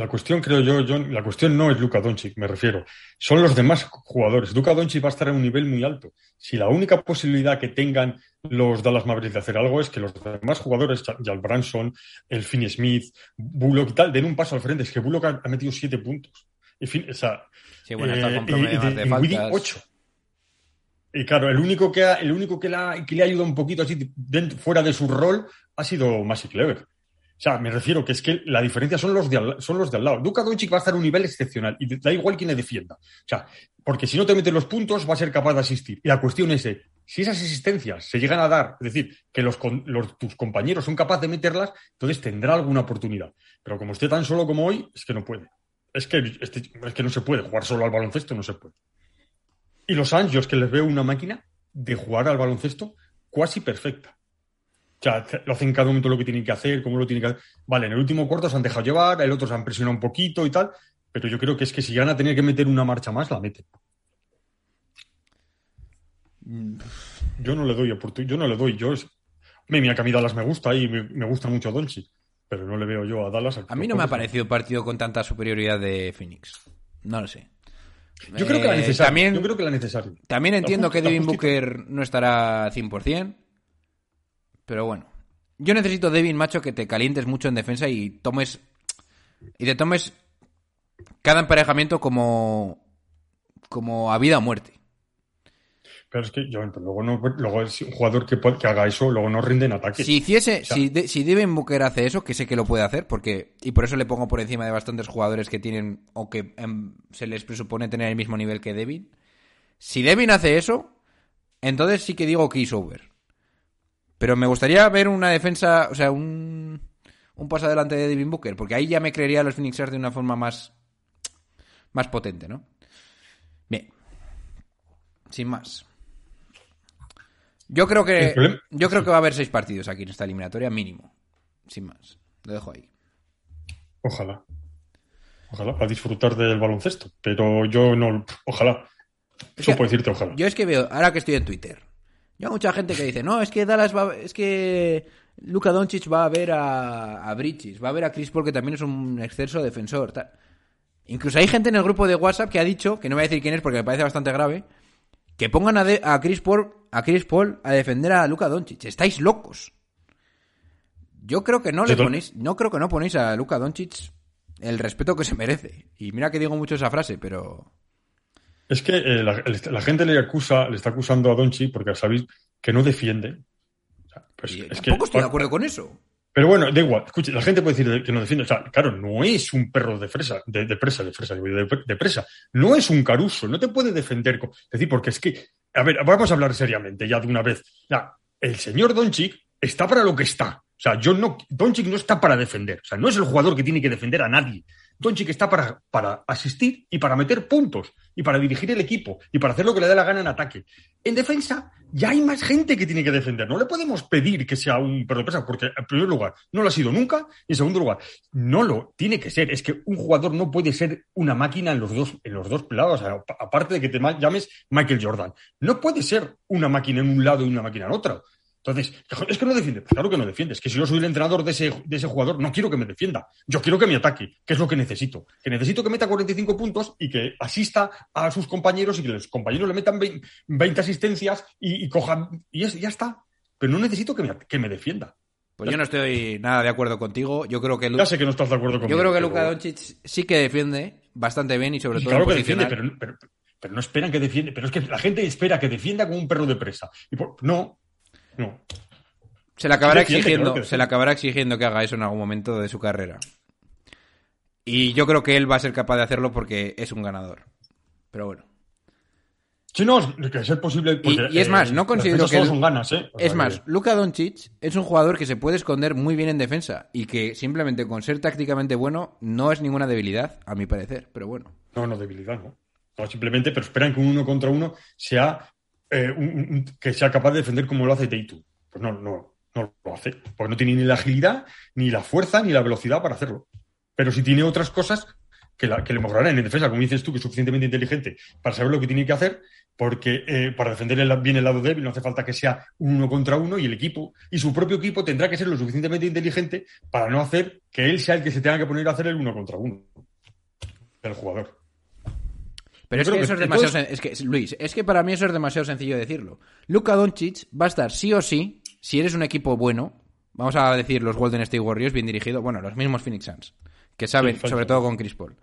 cuestión, creo yo, la cuestión no es Luka Doncic, me refiero. Son los demás jugadores. Luka Doncic va a estar a un nivel muy alto. Si la única posibilidad que tengan los Dallas Mavericks de hacer algo es que los demás jugadores, Jalen Brunson, el Finney Smith, Bullock y tal, den un paso al frente. Es que Bullock ha metido 7 puntos. En fin, o sea, sí, bueno, está con problemas de faltas. Dinwiddie 8. Y claro, el único que le ha ayudado un poquito así fuera de su rol ha sido Maxi Kleber. O sea, me refiero que es que la diferencia son los de al lado. Luka Doncic va a estar a un nivel excepcional y da igual quién le defienda. O sea, porque si no te meten los puntos va a ser capaz de asistir. Y la cuestión es si esas asistencias se llegan a dar, es decir, que tus compañeros son capaces de meterlas, entonces tendrá alguna oportunidad. Pero como esté tan solo como hoy, es que no puede. Es que no se puede jugar solo al baloncesto, no se puede. Y los Suns, yo es que les veo una máquina de jugar al baloncesto casi perfecta. O sea, lo hacen cada momento lo que tienen que hacer, cómo lo tienen que hacer. Vale, en el último cuarto se han dejado llevar, el otro se han presionado un poquito y tal, pero yo creo que es que si van a tener que meter una marcha más, la meten. Yo no le doy. Mira, que a mí Dallas me gusta y me gusta mucho Doncic. Pero no le veo yo a Dallas. A mí no me ha parecido un partido con tanta superioridad de Phoenix. No lo sé. Yo creo que era necesario. También, yo creo que era necesario. También entiendo que Devin Booker no estará 100%. Pero bueno. Yo necesito, Devin, macho, que te calientes mucho en defensa y tomes... Y te tomes cada emparejamiento como a vida o muerte. Pero es que yo luego es un jugador que haga eso, luego no rinde en ataque. Si hiciese, o sea, si Devin Booker hace eso, que sé que lo puede hacer, porque y por eso le pongo por encima de bastantes jugadores que tienen o que se les presupone tener el mismo nivel que Devin. Si Devin hace eso, entonces sí que digo que es over. Pero me gustaría ver una defensa, o sea, un paso adelante de Devin Booker, porque ahí ya me creería a los Phoenix Suns de una forma más potente, ¿no? Bien. Sin más. Yo creo que va a haber 6 partidos aquí en esta eliminatoria, mínimo. Sin más. Lo dejo ahí. Ojalá. Ojalá, para disfrutar del baloncesto. Pero yo no... Ojalá. Eso puedo decirte, ojalá. Yo es que veo... Ahora que estoy en Twitter, yo hay mucha gente que dice, no, es que Dallas va... Es que Luka Doncic va a ver a Bridges, va a ver a Chris Paul, que también es un excelso defensor, tal. Incluso hay gente en el grupo de WhatsApp que ha dicho, que no voy a decir quién es porque me parece bastante grave, que pongan a Chris Paul a defender a Luka Doncic. Estáis locos. Yo creo que no ponéis a Luka Doncic el respeto que se merece. Y mira que digo mucho esa frase, pero es que la gente le está acusando a Doncic porque sabéis que no defiende. O sea, pues es que tampoco estoy de acuerdo con eso. Pero bueno, da igual. Escuche, la gente puede decir que no defiende. O sea, claro, no es un perro de presa. No es un Caruso. No te puede defender. Es decir, porque es que... A ver, vamos a hablar seriamente ya de una vez. Ya, el señor Doncic está para lo que está. O sea, Doncic no está para defender. O sea, no es el jugador que tiene que defender a nadie. Doncic está para asistir y para meter puntos y para dirigir el equipo y para hacer lo que le dé la gana en ataque. En defensa ya hay más gente que tiene que defender. No le podemos pedir que sea un perro de presa porque, en primer lugar, no lo ha sido nunca y, en segundo lugar, no lo tiene que ser. Es que un jugador no puede ser una máquina en los dos lados. O sea, aparte de que te llames Michael Jordan. No puede ser una máquina en un lado y una máquina en otro. Entonces, es que no defiende. Pues claro que no defiende. Es que si yo soy el entrenador de ese jugador, no quiero que me defienda. Yo quiero que me ataque, que es lo que necesito. Que necesito que meta 45 puntos y que asista a sus compañeros y que los compañeros le metan 20 asistencias y cojan... Y ya está. Pero no necesito que me defienda. Pues yo no estoy nada de acuerdo contigo. Yo creo que... Ya sé que no estás de acuerdo conmigo. Yo creo que Luka Doncic sí que defiende bastante bien y sobre todo... Claro que defiende, pero no esperan que defiende. Pero es que la gente espera que defienda como un perro de presa. Y No. Se le acabará exigiendo que haga eso en algún momento de su carrera. Y yo creo que él va a ser capaz de hacerlo porque es un ganador. Pero bueno. Si no, es que ser posible... Porque, y es más, no considero que... Son ganas, ¿eh? Es más, Luka Doncic es un jugador que se puede esconder muy bien en defensa y que simplemente con ser tácticamente bueno no es ninguna debilidad, a mi parecer, pero bueno. No, debilidad, ¿no? No, simplemente, pero esperan que un 1 contra 1 sea... que sea capaz de defender como lo hace Tatum. Pues no lo hace. Porque no tiene ni la agilidad, ni la fuerza, ni la velocidad para hacerlo. Pero sí tiene otras cosas que le mejorarán en defensa, como dices tú, que es suficientemente inteligente para saber lo que tiene que hacer, porque para defender bien el lado débil no hace falta que sea 1 contra 1 y el equipo, y su propio equipo tendrá que ser lo suficientemente inteligente para no hacer que él sea el que se tenga que poner a hacer el 1 contra 1 del jugador. Pero es que eso es demasiado Luis, es que para mí eso es demasiado sencillo decirlo. Luka Doncic va a estar sí o sí, si eres un equipo bueno, vamos a decir los Golden State Warriors bien dirigidos, bueno, los mismos Phoenix Suns, que saben, sí, sobre todo con Chris Paul.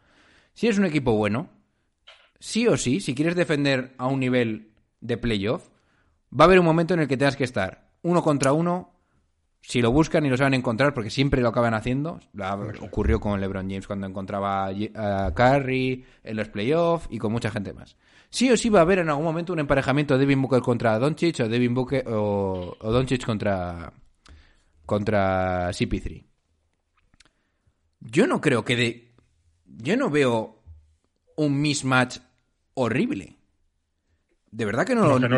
Si eres un equipo bueno, sí o sí, si quieres defender a un nivel de playoff, va a haber un momento en el que tengas que estar 1 contra 1, si lo buscan y lo saben encontrar, porque siempre lo acaban haciendo. Ocurrió con LeBron James cuando encontraba a Curry en los playoffs y con mucha gente más. Sí o sí va a haber en algún momento un emparejamiento de Devin Booker contra Doncic o Devin Booker o Doncic contra CP3. Yo no creo que yo no veo un mismatch horrible. De verdad que no lo noto.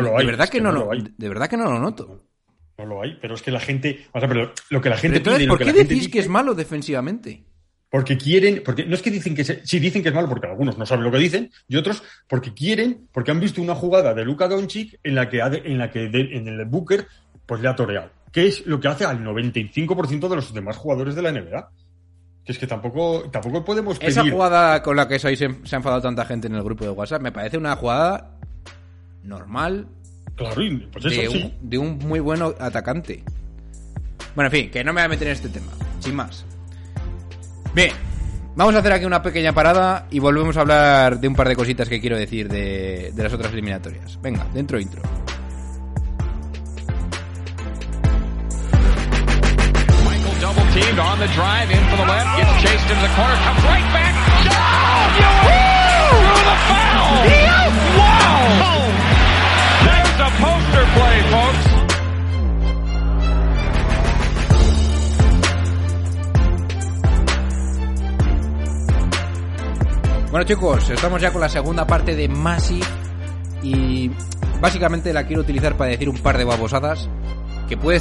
No lo hay, pero es que la gente... O sea, pero lo que la gente pero pide... ¿Por qué decís que es malo defensivamente? Porque quieren... porque no es que dicen que... Sí, dicen que es malo porque algunos no saben lo que dicen y otros porque quieren, porque han visto una jugada de Luka Doncic en la que el Booker pues le ha toreado. que es lo que hace al 95% de los demás jugadores de la NBA. Que es que tampoco podemos pedir... Esa jugada con la que se ha enfadado tanta gente en el grupo de WhatsApp me parece una jugada normal, claro, pues eso, de un muy buen atacante. Bueno, en fin, que no me voy a meter en este tema, sin más. Bien, vamos a hacer aquí una pequeña parada y volvemos a hablar de un par de cositas que quiero decir de las otras eliminatorias. Venga, dentro intro. Teamed on the drive, in for the left, gets chased into the corner, comes right back. Oh, through the foul. Wow. Oh. There's a poster play, folks. Bueno, chicos, estamos ya con la segunda parte de Massive y básicamente la quiero utilizar para decir un par de babosadas que puedo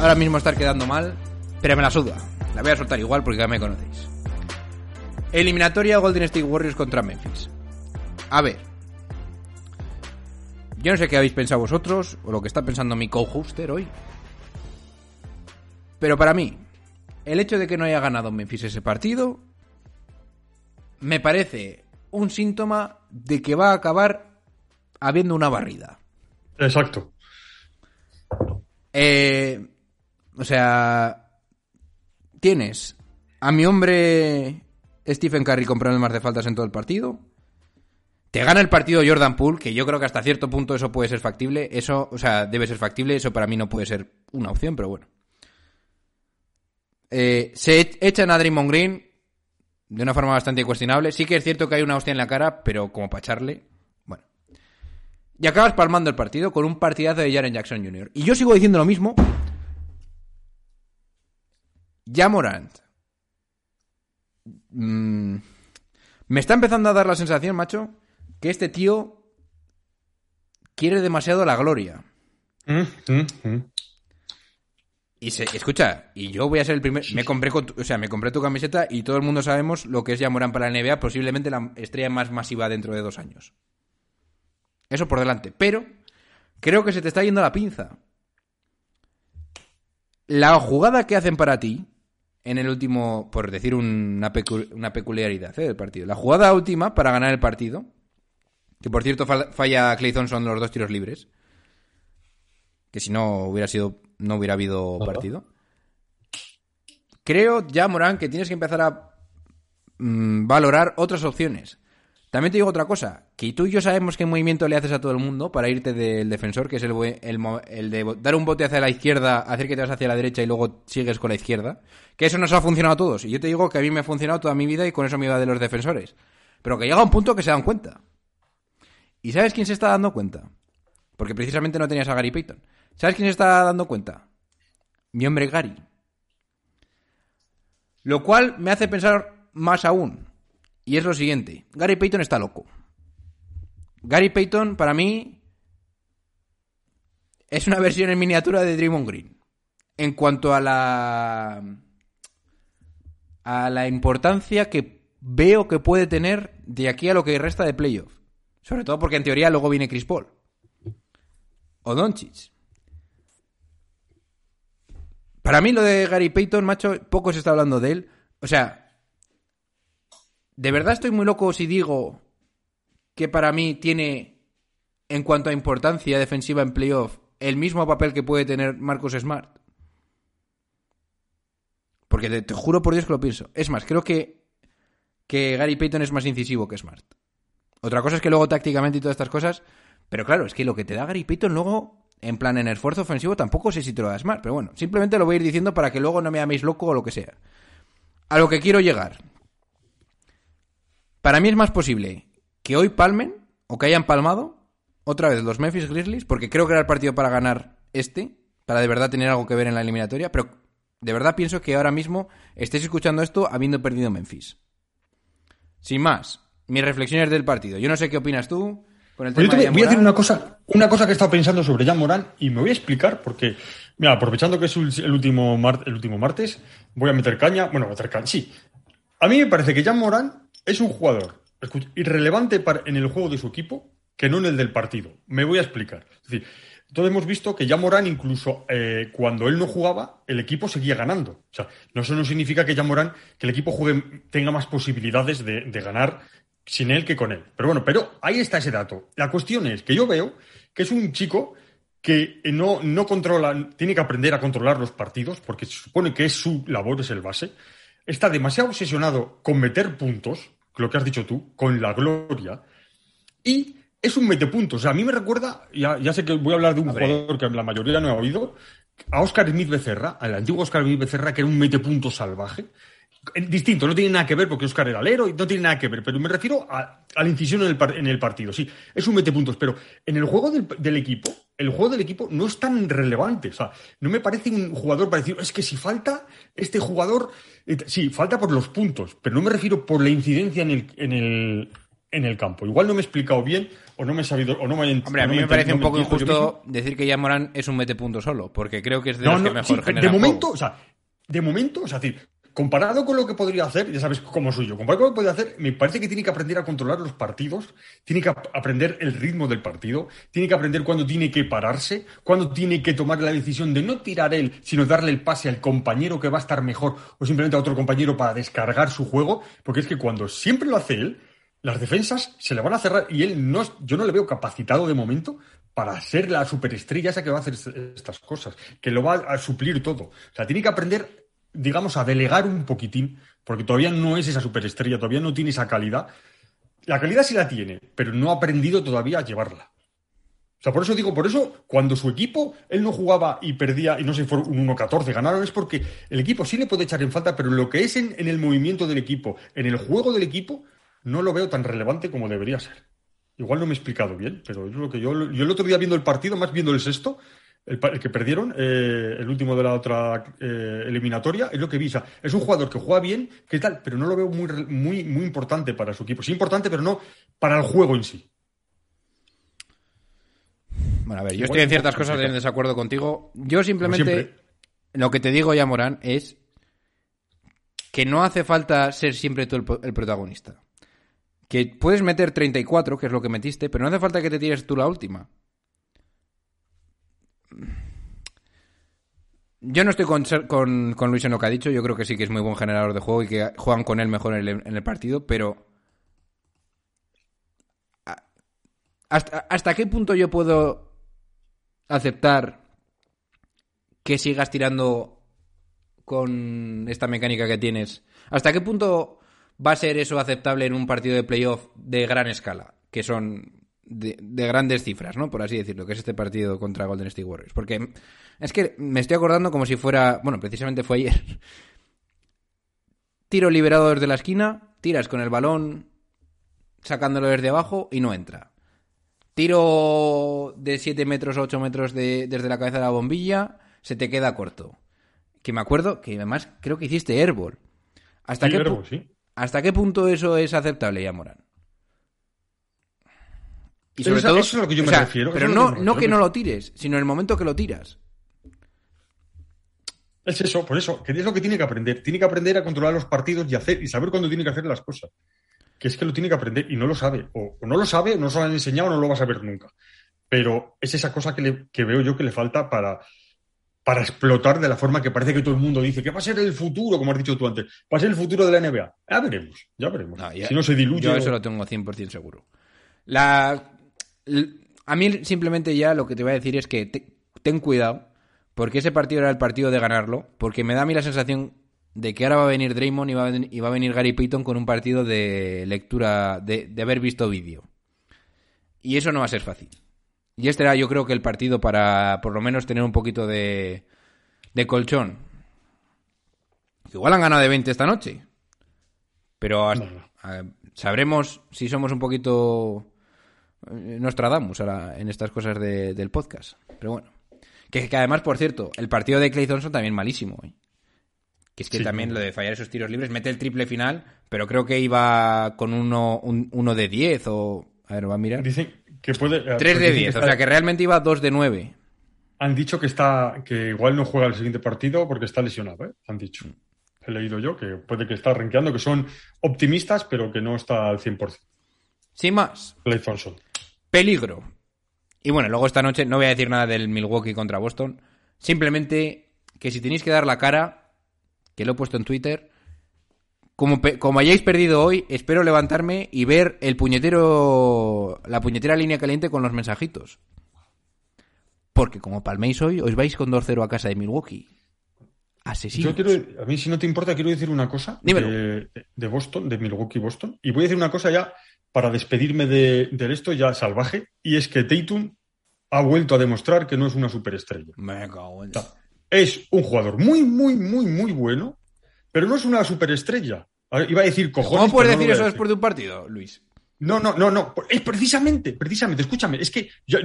ahora mismo estar quedando mal. Pero me la suda, la voy a soltar igual porque ya me conocéis. Eliminatoria Golden State Warriors contra Memphis. A ver, yo no sé qué habéis pensado vosotros o lo que está pensando mi co-hoster hoy, pero para mí, el hecho de que no haya ganado Memphis ese partido me parece un síntoma de que va a acabar habiendo una barrida. Exacto. O sea... Tienes a mi hombre Stephen Curry con problemas de faltas en todo el partido. Te gana el partido Jordan Poole, que yo creo que hasta cierto punto eso puede ser factible. Eso, o sea, debe ser factible. Eso para mí no puede ser una opción, pero bueno. Se echan a Draymond Green de una forma bastante cuestionable. Sí que es cierto que hay una hostia en la cara, pero como para echarle. Bueno. Y acabas palmando el partido con un partidazo de Jaren Jackson Jr. Y yo sigo diciendo lo mismo... Ja Morant. Me está empezando a dar la sensación, macho, que este tío quiere demasiado la gloria. Y escucha, y yo voy a ser el primer... me compré tu camiseta y todo el mundo sabemos lo que es Ja Morant para la NBA, posiblemente la estrella más masiva dentro de 2 años. Eso por delante. Pero creo que se te está yendo la pinza. La jugada que hacen para ti en el último, por decir una peculiaridad del partido, la jugada última para ganar el partido, que por cierto falla Klay Thompson los 2 tiros libres, que si no hubiera sido, no hubiera habido partido. Creo, Ja Morant, que tienes que empezar a valorar otras opciones. También te digo otra cosa, que tú y yo sabemos qué movimiento le haces a todo el mundo para irte del defensor, que es el de dar un bote hacia la izquierda, hacer que te vas hacia la derecha y luego sigues con la izquierda. Que eso nos ha funcionado a todos. Y yo te digo que a mí me ha funcionado toda mi vida y con eso me iba de los defensores. Pero que llega un punto que se dan cuenta. ¿Y sabes quién se está dando cuenta? Porque precisamente no tenías a Gary Payton. ¿Sabes quién se está dando cuenta? Mi hombre Gary. Lo cual me hace pensar más aún. Y es lo siguiente, Gary Payton está loco. Gary Payton, para mí, es una versión en miniatura de Draymond Green. En cuanto a la importancia que veo que puede tener de aquí a lo que resta de playoff. Sobre todo porque en teoría luego viene Chris Paul. O Doncic. Para mí lo de Gary Payton, macho, poco se está hablando de él. O sea... De verdad estoy muy loco si digo que para mí tiene, en cuanto a importancia defensiva en playoff, el mismo papel que puede tener Marcus Smart. Porque te juro por Dios que lo pienso. Es más, creo que Gary Payton es más incisivo que Smart. Otra cosa es que luego tácticamente y todas estas cosas... Pero claro, es que lo que te da Gary Payton luego, en plan en esfuerzo ofensivo, tampoco sé si te lo da Smart. Pero bueno, simplemente lo voy a ir diciendo para que luego no me llaméis loco o lo que sea. A lo que quiero llegar... Para mí es más posible que hoy palmen, o que hayan palmado, otra vez los Memphis Grizzlies, porque creo que era el partido para ganar para de verdad tener algo que ver en la eliminatoria, pero de verdad pienso que ahora mismo estéis escuchando esto habiendo perdido Memphis. Sin más, mis reflexiones del partido. Yo no sé qué opinas tú con el tema de Ja Morant. Voy a decir una cosa que he estado pensando sobre Ja Morant y me voy a explicar porque... Mira, aprovechando que es el último martes, voy a meter caña. Bueno, meter caña, sí. A mí me parece que Ja Morant es un jugador irrelevante en el juego de su equipo, que no en el del partido. Me voy a explicar. Es decir, entonces hemos visto que Ja Morant, incluso cuando él no jugaba, el equipo seguía ganando. O sea, eso no significa que Ja Morant, que el equipo juegue, tenga más posibilidades de ganar sin él que con él. Pero bueno, pero ahí está ese dato. La cuestión es que yo veo que es un chico que no controla, tiene que aprender a controlar los partidos, porque se supone que es su labor, es el base. Está demasiado obsesionado con meter puntos, lo que has dicho tú, con la gloria, y es un metepuntos. O sea, a mí me recuerda, ya sé que voy a hablar de un jugador que la mayoría no ha oído, a Oscar Smith Becerra, al antiguo Oscar Smith Becerra, que era un metepuntos salvaje. Distinto, no tiene nada que ver porque Oscar era alero y no tiene nada que ver, pero me refiero a la incisión en el partido. Sí, es un metepuntos, pero en el juego del equipo, el juego del equipo no es tan relevante. O sea, no me parece un jugador para decir, es que si falta este jugador, sí, falta por los puntos, pero no me refiero por la incidencia en el campo. Igual no me he explicado bien o no me he sabido o no me he entendido. Hombre, a mí me parece un poco injusto decir que Ja Morant es un metepunto solo, porque creo que es de los que mejor genera. De momento, es decir, comparado con lo que podría hacer, ya sabes cómo soy yo, comparado con lo que podría hacer, me parece que tiene que aprender a controlar los partidos, tiene que aprender el ritmo del partido, tiene que aprender cuándo tiene que pararse, cuándo tiene que tomar la decisión de no tirar él, sino darle el pase al compañero que va a estar mejor o simplemente a otro compañero para descargar su juego, porque es que cuando siempre lo hace él, las defensas se le van a cerrar y yo no le veo capacitado de momento para ser la superestrella esa que va a hacer estas cosas, que lo va a suplir todo. O sea, tiene que aprender, digamos, a delegar un poquitín, porque todavía no es esa superestrella, todavía no tiene esa calidad. La calidad sí la tiene, pero no ha aprendido todavía a llevarla. O sea, por eso, cuando su equipo, él no jugaba y perdía, y no sé, fue un 1-14, ganaron, es porque el equipo sí le puede echar en falta, pero lo que es en el movimiento del equipo, en el juego del equipo, no lo veo tan relevante como debería ser. Igual no me he explicado bien, pero es lo que yo el otro día viendo el partido, más viendo el sexto, el que perdieron, el último de la otra eliminatoria, es lo que vi. O sea, es un jugador que juega bien, que tal, pero no lo veo muy, muy, muy importante para su equipo. Sí, importante, pero no para el juego en sí. Bueno, a ver, yo estoy en ciertas cosas en desacuerdo contigo. Yo simplemente lo que te digo, Ja Morant, es que no hace falta ser siempre tú el protagonista. Que puedes meter 34, que es lo que metiste, pero no hace falta que te tires tú la última. Yo no estoy con Luis en lo que ha dicho. Yo creo que sí que es muy buen generador de juego y que juegan con él mejor en el partido, pero ¿hasta qué punto yo puedo aceptar que sigas tirando con esta mecánica que tienes? ¿Hasta qué punto va a ser eso aceptable en un partido de playoff de gran escala? Que son de grandes cifras, ¿no? Por así decirlo, que es este partido contra Golden State Warriors. Porque es que me estoy acordando como si fuera... Bueno, precisamente fue ayer. Tiro liberado desde la esquina, tiras con el balón sacándolo desde abajo y no entra. Tiro de 7 metros o 8 metros desde la cabeza de la bombilla, se te queda corto. Que me acuerdo que además creo que hiciste airball. ¿Hasta qué punto eso es aceptable, Ja Morant? Y sobre todo, eso es a lo que yo me refiero. Pero no que no lo tires, sino en el momento que lo tiras. Es eso, por eso, que es lo que tiene que aprender. Tiene que aprender a controlar los partidos y saber cuándo tiene que hacer las cosas. Que es que lo tiene que aprender y no lo sabe. O no lo sabe, no se lo han enseñado, no lo va a saber nunca. Pero es esa cosa que veo yo que le falta para explotar de la forma que parece que todo el mundo dice que va a ser el futuro, como has dicho tú antes. Va a ser el futuro de la NBA. Ya veremos. No, si no se diluye... Yo eso lo tengo 100% seguro. A mí simplemente ya lo que te voy a decir es que ten cuidado, porque ese partido era el partido de ganarlo, porque me da a mí la sensación de que ahora va a venir Draymond y va a venir Gary Payton con un partido de lectura, de haber visto vídeo. Y eso no va a ser fácil. Y este era, yo creo, que el partido para por lo menos tener un poquito de colchón. Igual han ganado de 20 esta noche. Pero sabremos si somos un poquito... Nostradamus ahora en estas cosas del podcast. Pero bueno. Que además, por cierto, el partido de Klay Thompson también malísimo. Que es que sí, también lo de fallar esos tiros libres. Mete el triple final, pero creo que iba con uno de 10 o... A ver, va a mirar. Dicen que puede... 3 de 10, o sea que realmente iba 2 de 9. Han dicho que igual no juega el siguiente partido porque está lesionado, ¿eh? Han dicho. He leído yo que puede que está renqueando, que son optimistas, pero que no está al 100%. Sin más. Klay Thompson. Peligro. Y bueno, luego esta noche no voy a decir nada del Milwaukee contra Boston. Simplemente que si tenéis que dar la cara, que lo he puesto en Twitter, como hayáis perdido hoy, espero levantarme y ver la puñetera línea caliente con los mensajitos. Porque como palméis hoy, os vais con 2-0 a casa de Milwaukee. Asesinos. A mí, si no te importa, quiero decir una cosa de Boston, de Milwaukee-Boston. Y voy a decir una cosa ya para despedirme de esto ya salvaje. Y es que Tatum ha vuelto a demostrar que no es una superestrella. Me cago en... Es un jugador muy, muy, muy, muy bueno, pero no es una superestrella. Iba a decir cojones. ¿Cómo puedes decir eso después de un partido, Luis? No. Es precisamente, escúchame, es que yo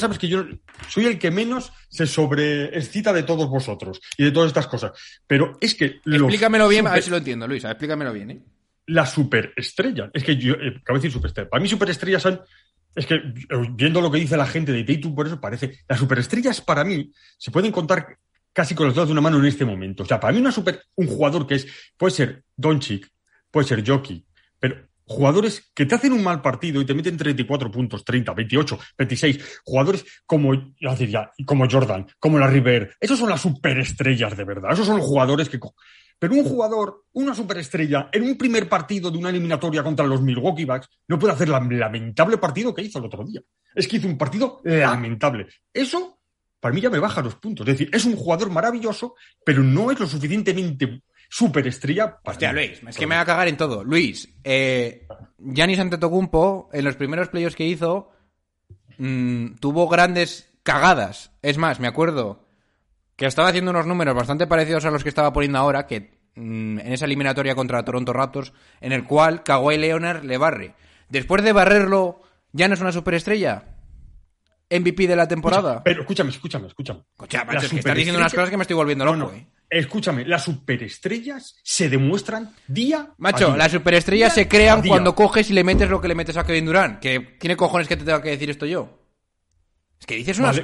sabes que yo soy el que menos se sobreexcita de todos vosotros y de todas estas cosas. Pero es que... Explícamelo bien, a ver si lo entiendo, Luis, explícamelo bien, ¿eh? La superestrella, es que yo, acabo de decir superestrella, para mí superestrellas son... Es que viendo lo que dice la gente de Tatum, por eso parece... Las superestrellas para mí se pueden contar casi con los dedos de una mano en este momento. O sea, para mí un jugador que es... Puede ser Doncic, puede ser Jokic, pero... Jugadores que te hacen un mal partido y te meten 34 puntos, 30, 28, 26. Jugadores como Jordan, como Larry Bird. Esos son las superestrellas de verdad. Esos son los jugadores que... Pero un jugador, una superestrella, en un primer partido de una eliminatoria contra los Milwaukee Bucks, no puede hacer el lamentable partido que hizo el otro día. Es que hizo un partido lamentable. Eso, para mí, ya me baja los puntos. Es decir, es un jugador maravilloso, pero no es lo suficientemente... Superestrella. Hostia, Luis, es que me va a cagar en todo. Luis, Giannis Antetokounmpo, en los primeros playoffs que hizo, tuvo grandes cagadas. Es más, me acuerdo que estaba haciendo unos números bastante parecidos a los que estaba poniendo ahora, que en esa eliminatoria contra Toronto Raptors, en el cual Kawhi Leonard le barre. Después de barrerlo, ¿ya no es una superestrella? MVP de la temporada. Escúchame. Macho, es que estás diciendo unas cosas que me estoy volviendo loco, no. Escúchame, las superestrellas se demuestran día a día. Las superestrellas se crean cuando coges y le metes lo que le metes a Kevin Durant. Que tiene cojones que te tenga que decir esto yo. Es que dices unas...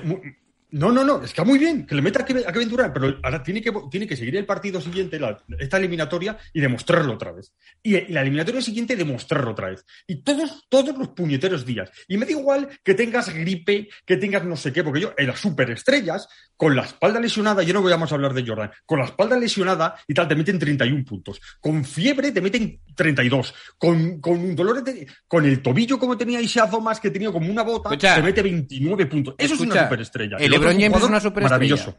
No, está muy bien que le meta a Kevin Durant, pero ahora tiene que seguir el partido siguiente, esta eliminatoria, y demostrarlo otra vez. Y la eliminatoria siguiente, demostrarlo otra vez. Y todos los puñeteros días. Y me da igual que tengas gripe, que tengas no sé qué, porque yo, en las superestrellas, con la espalda lesionada, yo no voy a más hablar de Jordan, con la espalda lesionada y tal, te meten 31 puntos. Con fiebre te meten 32. Con dolores, con el tobillo como tenía Isaiah Thomas, que tenía como una bota, te mete 29 puntos. Eso es una superestrella. LeBron James es una superestrella. Maravilloso.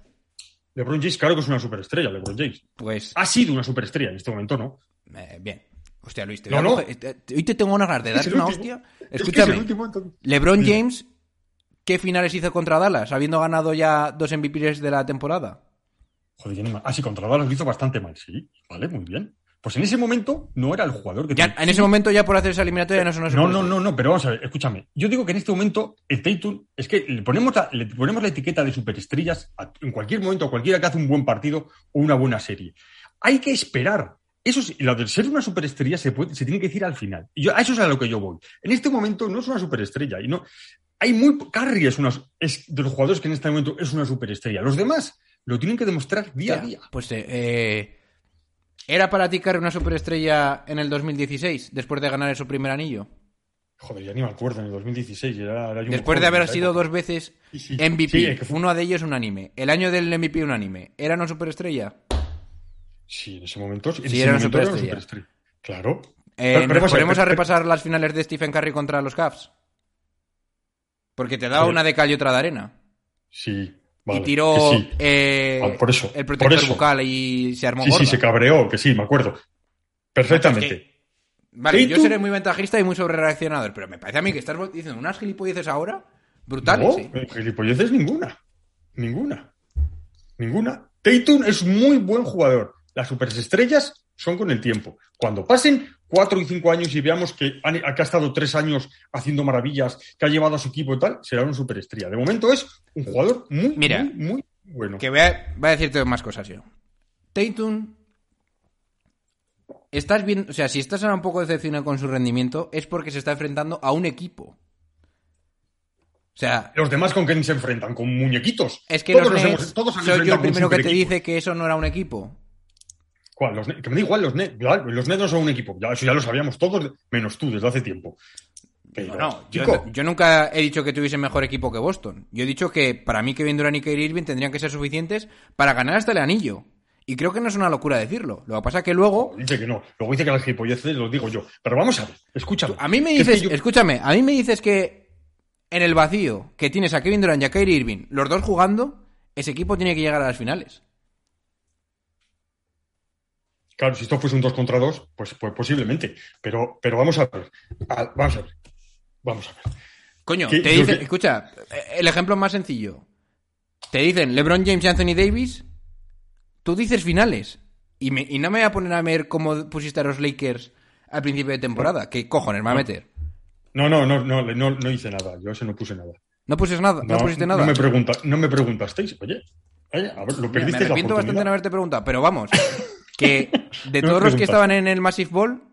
LeBron James, claro que es una superestrella, LeBron James. Pues... Ha sido una superestrella en este momento, ¿no? Bien. Hostia, Luis, hoy te tengo una ganas de darte una hostia. Escúchame. LeBron James, ¿qué finales hizo contra Dallas, habiendo ganado ya 2 MVPs de la temporada? Joder, así contra Dallas lo hizo bastante mal, sí. Vale, muy bien. Pues en ese momento no era el jugador que... Ya, en ese momento ya por hacer esa eliminatoria no se nos... No, pero vamos a ver, escúchame. Yo digo que en este momento el Tatum... Es que le ponemos la etiqueta de superestrellas en cualquier momento a cualquiera que hace un buen partido o una buena serie. Hay que esperar. Eso sí, lo del ser una superestrella se tiene que decir al final. A eso es a lo que yo voy. En este momento no es una superestrella. Y no, hay muy... Curry es de los jugadores que en este momento es una superestrella. Los demás lo tienen que demostrar día a día. Pues... ¿Era para ti, Curry, una superestrella en el 2016, después de ganar su primer anillo? Joder, ya ni me acuerdo, en el 2016. Después de haber sido 2 veces MVP, uno de ellos unánime. El año del MVP unánime. ¿Era una superestrella? Sí, en ese momento era una superestrella. Claro. ¿Nos ponemos a repasar las finales de Stephen Curry contra los Cavs? Porque te daba una de cal y otra de arena. Sí. Vale, y tiró el protector bucal y se armó gorda. Sí, se cabreó, que sí, me acuerdo. Perfectamente. Es que, vale, yo seré muy ventajista y muy sobrereaccionador, pero me parece a mí que estás diciendo unas gilipolleces ahora brutales. No, ¿sí? Gilipolleces ninguna. Tatum es muy buen jugador. Las superestrellas son con el tiempo. Cuando pasen 4 y 5 años y veamos que ha estado 3 años haciendo maravillas, que ha llevado a su equipo y tal, será una superestrella. De momento es un jugador muy bueno. Que voy a decirte más cosas yo. Tatum, estás bien, o sea, si estás ahora un poco decepcionado con su rendimiento, es porque se está enfrentando a un equipo. O sea, los demás con quién se enfrentan, con muñequitos. Es que todos han soy yo el primero que te dice que eso no era un equipo. ¿Cuál? Que me da igual, los Nets no son un equipo. Eso ya lo sabíamos todos, menos tú, desde hace tiempo. Pero, no, yo nunca he dicho que tuviese mejor equipo que Boston. Yo he dicho que para mí Kevin Durant y Kyrie Irving tendrían que ser suficientes para ganar hasta el anillo. Y creo que no es una locura decirlo. Lo que pasa es que luego... Dice que no. Luego dice que las gilipolleces lo digo yo. Pero vamos a ver. Escúchame. A mí me dices... Es que yo... Escúchame. A mí me dices que en el vacío que tienes a Kevin Durant y a Kyrie Irving, los dos jugando, ese equipo tiene que llegar a las finales. Claro, si esto fuese un 2-2, pues posiblemente. Pero vamos a ver. Vamos a ver. Coño, te dicen... Que... Escucha, el ejemplo más sencillo. Te dicen LeBron James y Anthony Davis... Tú dices finales. Y no me voy a poner a ver cómo pusiste a los Lakers al principio de temporada. ¿Qué cojones me va a meter? No hice nada. Yo eso no puse nada. ¿No puses nada? ¿No pusiste nada? No me preguntasteis. Oye, a ver, lo perdiste. Me arrepiento bastante de no haberte preguntado. Pero vamos, que de todos los que estaban en el Massive Ball,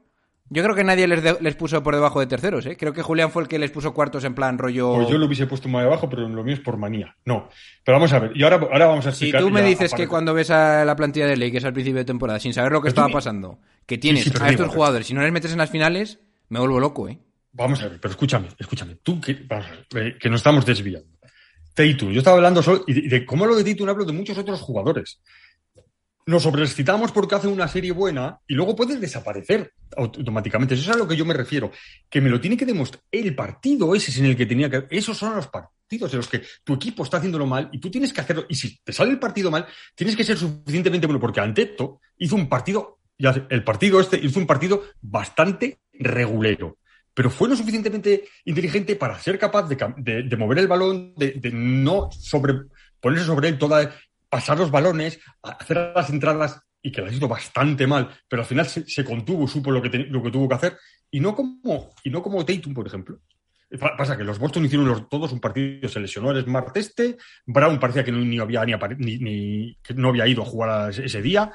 yo creo que nadie les puso por debajo de terceros, ¿eh? Creo que Julián fue el que les puso cuartos en plan rollo... Pues yo lo hubiese puesto más abajo, pero lo mío es por manía. No. Pero vamos a ver. Y ahora vamos a explicar... Si tú me dices que cuando ves a la plantilla de Lakers al principio de temporada, sin saber lo que estaba pasando, que tienes a estos jugadores, si no les metes en las finales, me vuelvo loco, ¿eh? Vamos a ver, pero escúchame. Tú, que nos estamos desviando. Tatum. Yo estaba hablando solo... Y de cómo lo de Tatum hablo de muchos otros jugadores. Nos sobreexcitamos porque hace una serie buena y luego puede desaparecer automáticamente. Eso es a lo que yo me refiero. Que me lo tiene que demostrar. El partido ese es en el que tenía que... Esos son los partidos en los que tu equipo está haciéndolo mal y tú tienes que hacerlo. Y si te sale el partido mal, tienes que ser suficientemente bueno. Porque Antetokounmpo hizo un partido... El partido este hizo un partido bastante regulero. Pero fue lo suficientemente inteligente para ser capaz de mover el balón, de no ponerse sobre él toda... pasar los balones, hacer las entradas, y que las hizo bastante mal, pero al final se contuvo, supo lo que tuvo que hacer, y no como Tatum, por ejemplo. Pasa que los Boston hicieron todos un partido, se lesionó el Smart este, Brown parecía que no había ido a jugar ese día,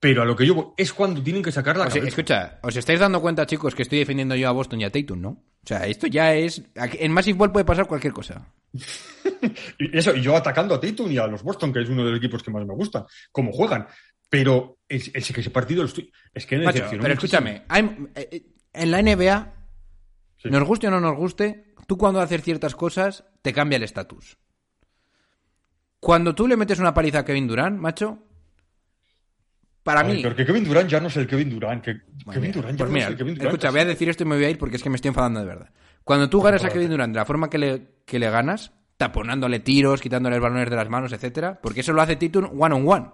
pero a lo que yo voy, es cuando tienen que sacar la cabeza. Escucha, os estáis dando cuenta, chicos, que estoy defendiendo yo a Boston y a Tatum, ¿no? O sea, esto ya es... En Massive Ball puede pasar cualquier cosa. Eso, y yo atacando a Tatum y a los Boston, que es uno de los equipos que más me gusta, cómo juegan. Pero es que ese partido... Es que me decepcionó. Pero escúchame, en la NBA, sí, nos guste o no nos guste, tú cuando haces ciertas cosas, te cambia el estatus. Cuando tú le metes una paliza a Kevin Durant, macho... Para mí... Pero que Kevin Durant ya no es el Kevin Durant. Escucha, voy a decir esto y me voy a ir porque es que me estoy enfadando de verdad. Cuando tú ganas a Kevin Durant de la forma que le ganas, taponándole tiros, quitándole los balones de las manos, etcétera, porque eso lo hace Tatum one-on-one.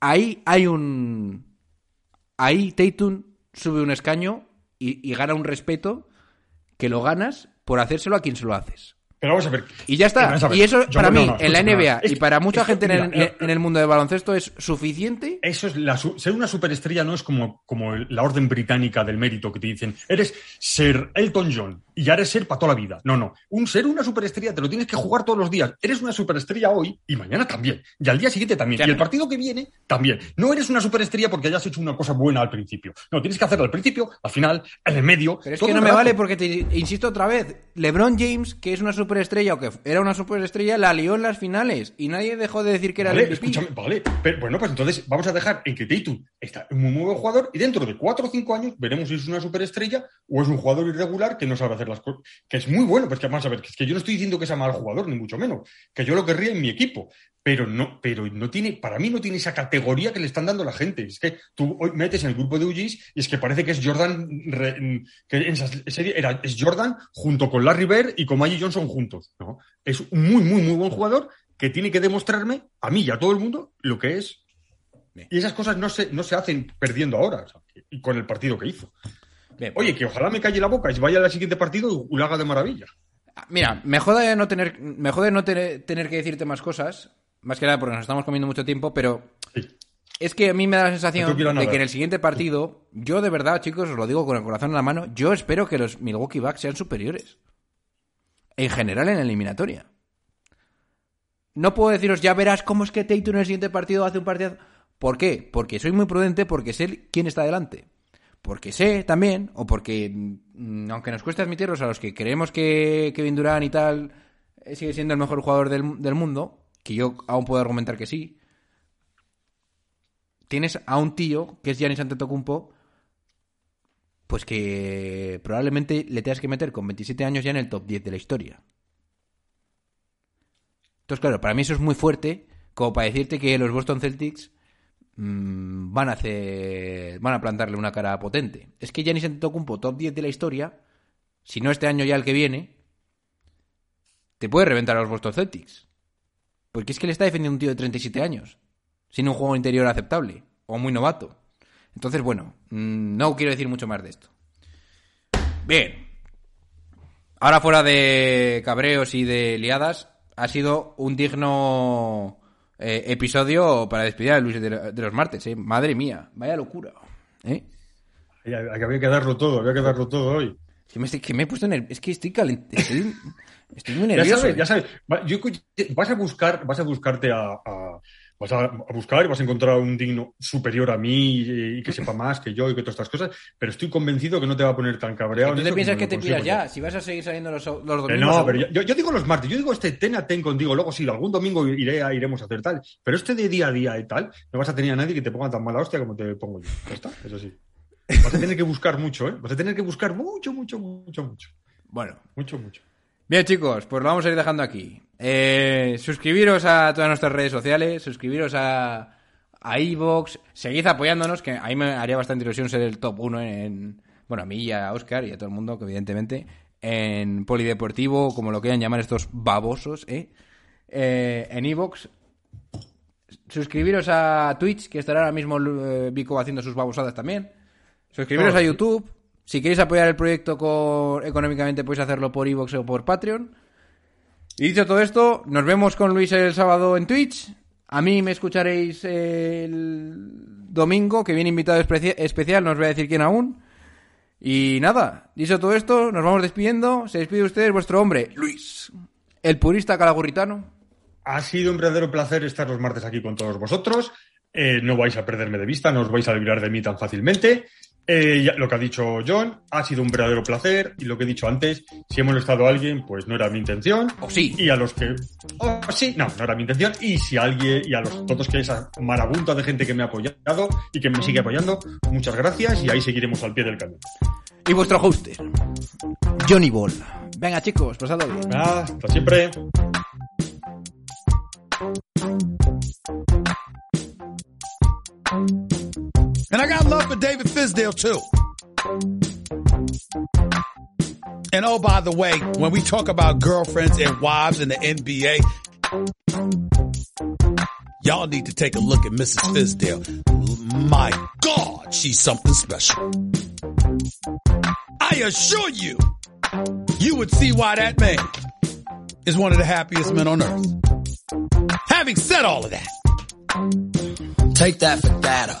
Ahí hay un... Ahí Tatum sube un escaño y gana un respeto que lo ganas por hacérselo a quien se lo haces. Pero vamos a ver. Y ya está. Y eso, para mí, en la NBA y para mucha gente en el mundo del baloncesto es suficiente. Eso es ser una superestrella, no es como la orden británica del mérito que te dicen, eres Sir Elton John y ya eres ser para toda la vida. No. Una superestrella te lo tienes que jugar todos los días. Eres una superestrella hoy y mañana también. Y al día siguiente también. Y el partido que viene también. No eres una superestrella porque hayas hecho una cosa buena al principio. No, tienes que hacerlo al principio, al final, en el medio. Pero es que no me vale porque te insisto otra vez. LeBron James, que es una superestrella o que era una superestrella, la lió en las finales y nadie dejó de decir que era el MVP. Escúchame, vale, pero bueno, pues entonces vamos a dejar en que Tatum está un muy buen jugador y dentro de 4 o 5 años veremos si es una superestrella o es un jugador irregular que no sabe hacer las cosas, que es muy bueno, pues que vamos a ver, que es que yo no estoy diciendo que sea mal jugador, ni mucho menos, que yo lo querría en mi equipo, pero no tiene, para mí no tiene esa categoría que le están dando la gente. Es que tú hoy metes en el grupo de UGs y es que parece que es Jordan, que en esa serie es Jordan junto con Larry Bird y con Magic Johnson juntos, ¿no? Es un muy, muy, muy buen jugador que tiene que demostrarme a mí y a todo el mundo lo que es. Bien. Y esas cosas no se hacen perdiendo ahora, ¿sabes? Y con el partido que hizo. Bien, pues... Oye, que ojalá me calle la boca y vaya al siguiente partido y lo haga de maravilla. Mira, me jode no tener que decirte más cosas, más que nada porque nos estamos comiendo mucho tiempo, pero sí, es que a mí me da la sensación de que en el siguiente partido, yo de verdad, chicos, os lo digo con el corazón en la mano, yo espero que los Milwaukee Bucks sean superiores. En general, en la eliminatoria. No puedo deciros, ya verás cómo es que Tatum en el siguiente partido hace un partidazo. ¿Por qué? Porque soy muy prudente, porque sé quién está delante. Porque sé también, o porque, aunque nos cueste admitirlos a los que creemos que Kevin Durant y tal sigue siendo el mejor jugador del mundo, que yo aún puedo argumentar que sí, tienes a un tío que es Giannis Antetokounmpo pues que probablemente le tengas que meter con 27 años ya en el top 10 de la historia. Entonces, claro, para mí eso es muy fuerte como para decirte que los Boston Celtics van a plantarle una cara potente. Es que Giannis Antetokounmpo, top 10 de la historia, si no este año ya el que viene, te puede reventar a los Boston Celtics. Porque es que le está defendiendo un tío de 37 años, sin un juego interior aceptable, o muy novato. Entonces, bueno, no quiero decir mucho más de esto. Bien. Ahora, fuera de cabreos y de liadas, ha sido un digno episodio para despedir a Luis de los martes, ¿eh? Madre mía, vaya locura, ¿eh? Había que darlo todo, hoy. Que me he puesto nervioso. Es que estoy caliente. Estoy muy nervioso. Ya sabes. Vas a buscarte Vas a buscar y vas a encontrar un digno superior a mí y que sepa más que yo y que todas estas cosas, pero estoy convencido que no te va a poner tan cabreado. ¿Tú te piensas que te piras ya? Si vas a seguir saliendo los domingos... No, pero yo digo los martes, yo digo este ten a ten contigo, luego sí, algún domingo iremos a hacer tal, pero este de día a día y tal, no vas a tener a nadie que te ponga tan mala hostia como te pongo yo. Ya está, eso sí. Vas a tener que buscar mucho, ¿eh? Vas a tener que buscar mucho. Bueno. Mucho. Bien, chicos, pues lo vamos a ir dejando aquí. Suscribiros a todas nuestras redes sociales, suscribiros a iVoox, seguid apoyándonos, que a mí me haría bastante ilusión ser el top 1 a mí y a Oscar y a todo el mundo, que evidentemente, en Polideportivo, como lo quieran llamar estos babosos, en iVoox. Suscribiros a Twitch, que estará ahora mismo Bico haciendo sus babosadas también. Suscribiros a YouTube. Si queréis apoyar el proyecto económicamente, podéis hacerlo por iVoox o por Patreon. Y dicho todo esto, nos vemos con Luis el sábado en Twitch. A mí me escucharéis el domingo, que viene invitado especial, no os voy a decir quién aún. Y nada, dicho todo esto, nos vamos despidiendo. Se despide ustedes vuestro hombre, Luis, el purista calagurritano. Ha sido un verdadero placer estar los martes aquí con todos vosotros. No vais a perderme de vista, no os vais a librar de mí tan fácilmente. Lo que ha dicho John, ha sido un verdadero placer, y lo que he dicho antes, si he molestado a alguien, pues no era mi intención. O sí. Y a los que... O sí, no era mi intención. Y si alguien, y a los todos, que esa marabunta de gente que me ha apoyado y que me sigue apoyando, muchas gracias, y ahí seguiremos al pie del cañón. Y vuestro host, Johnny Ball. Venga, chicos, pasadlo bien. Hasta siempre. And I got love for David Fizdale, too. And oh, by the way, when we talk about girlfriends and wives in the NBA, y'all need to take a look at Mrs. Fizdale. My God, she's something special. I assure you, you would see why that man is one of the happiest men on earth. Having said all of that, take that for data.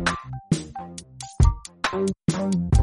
Thank you.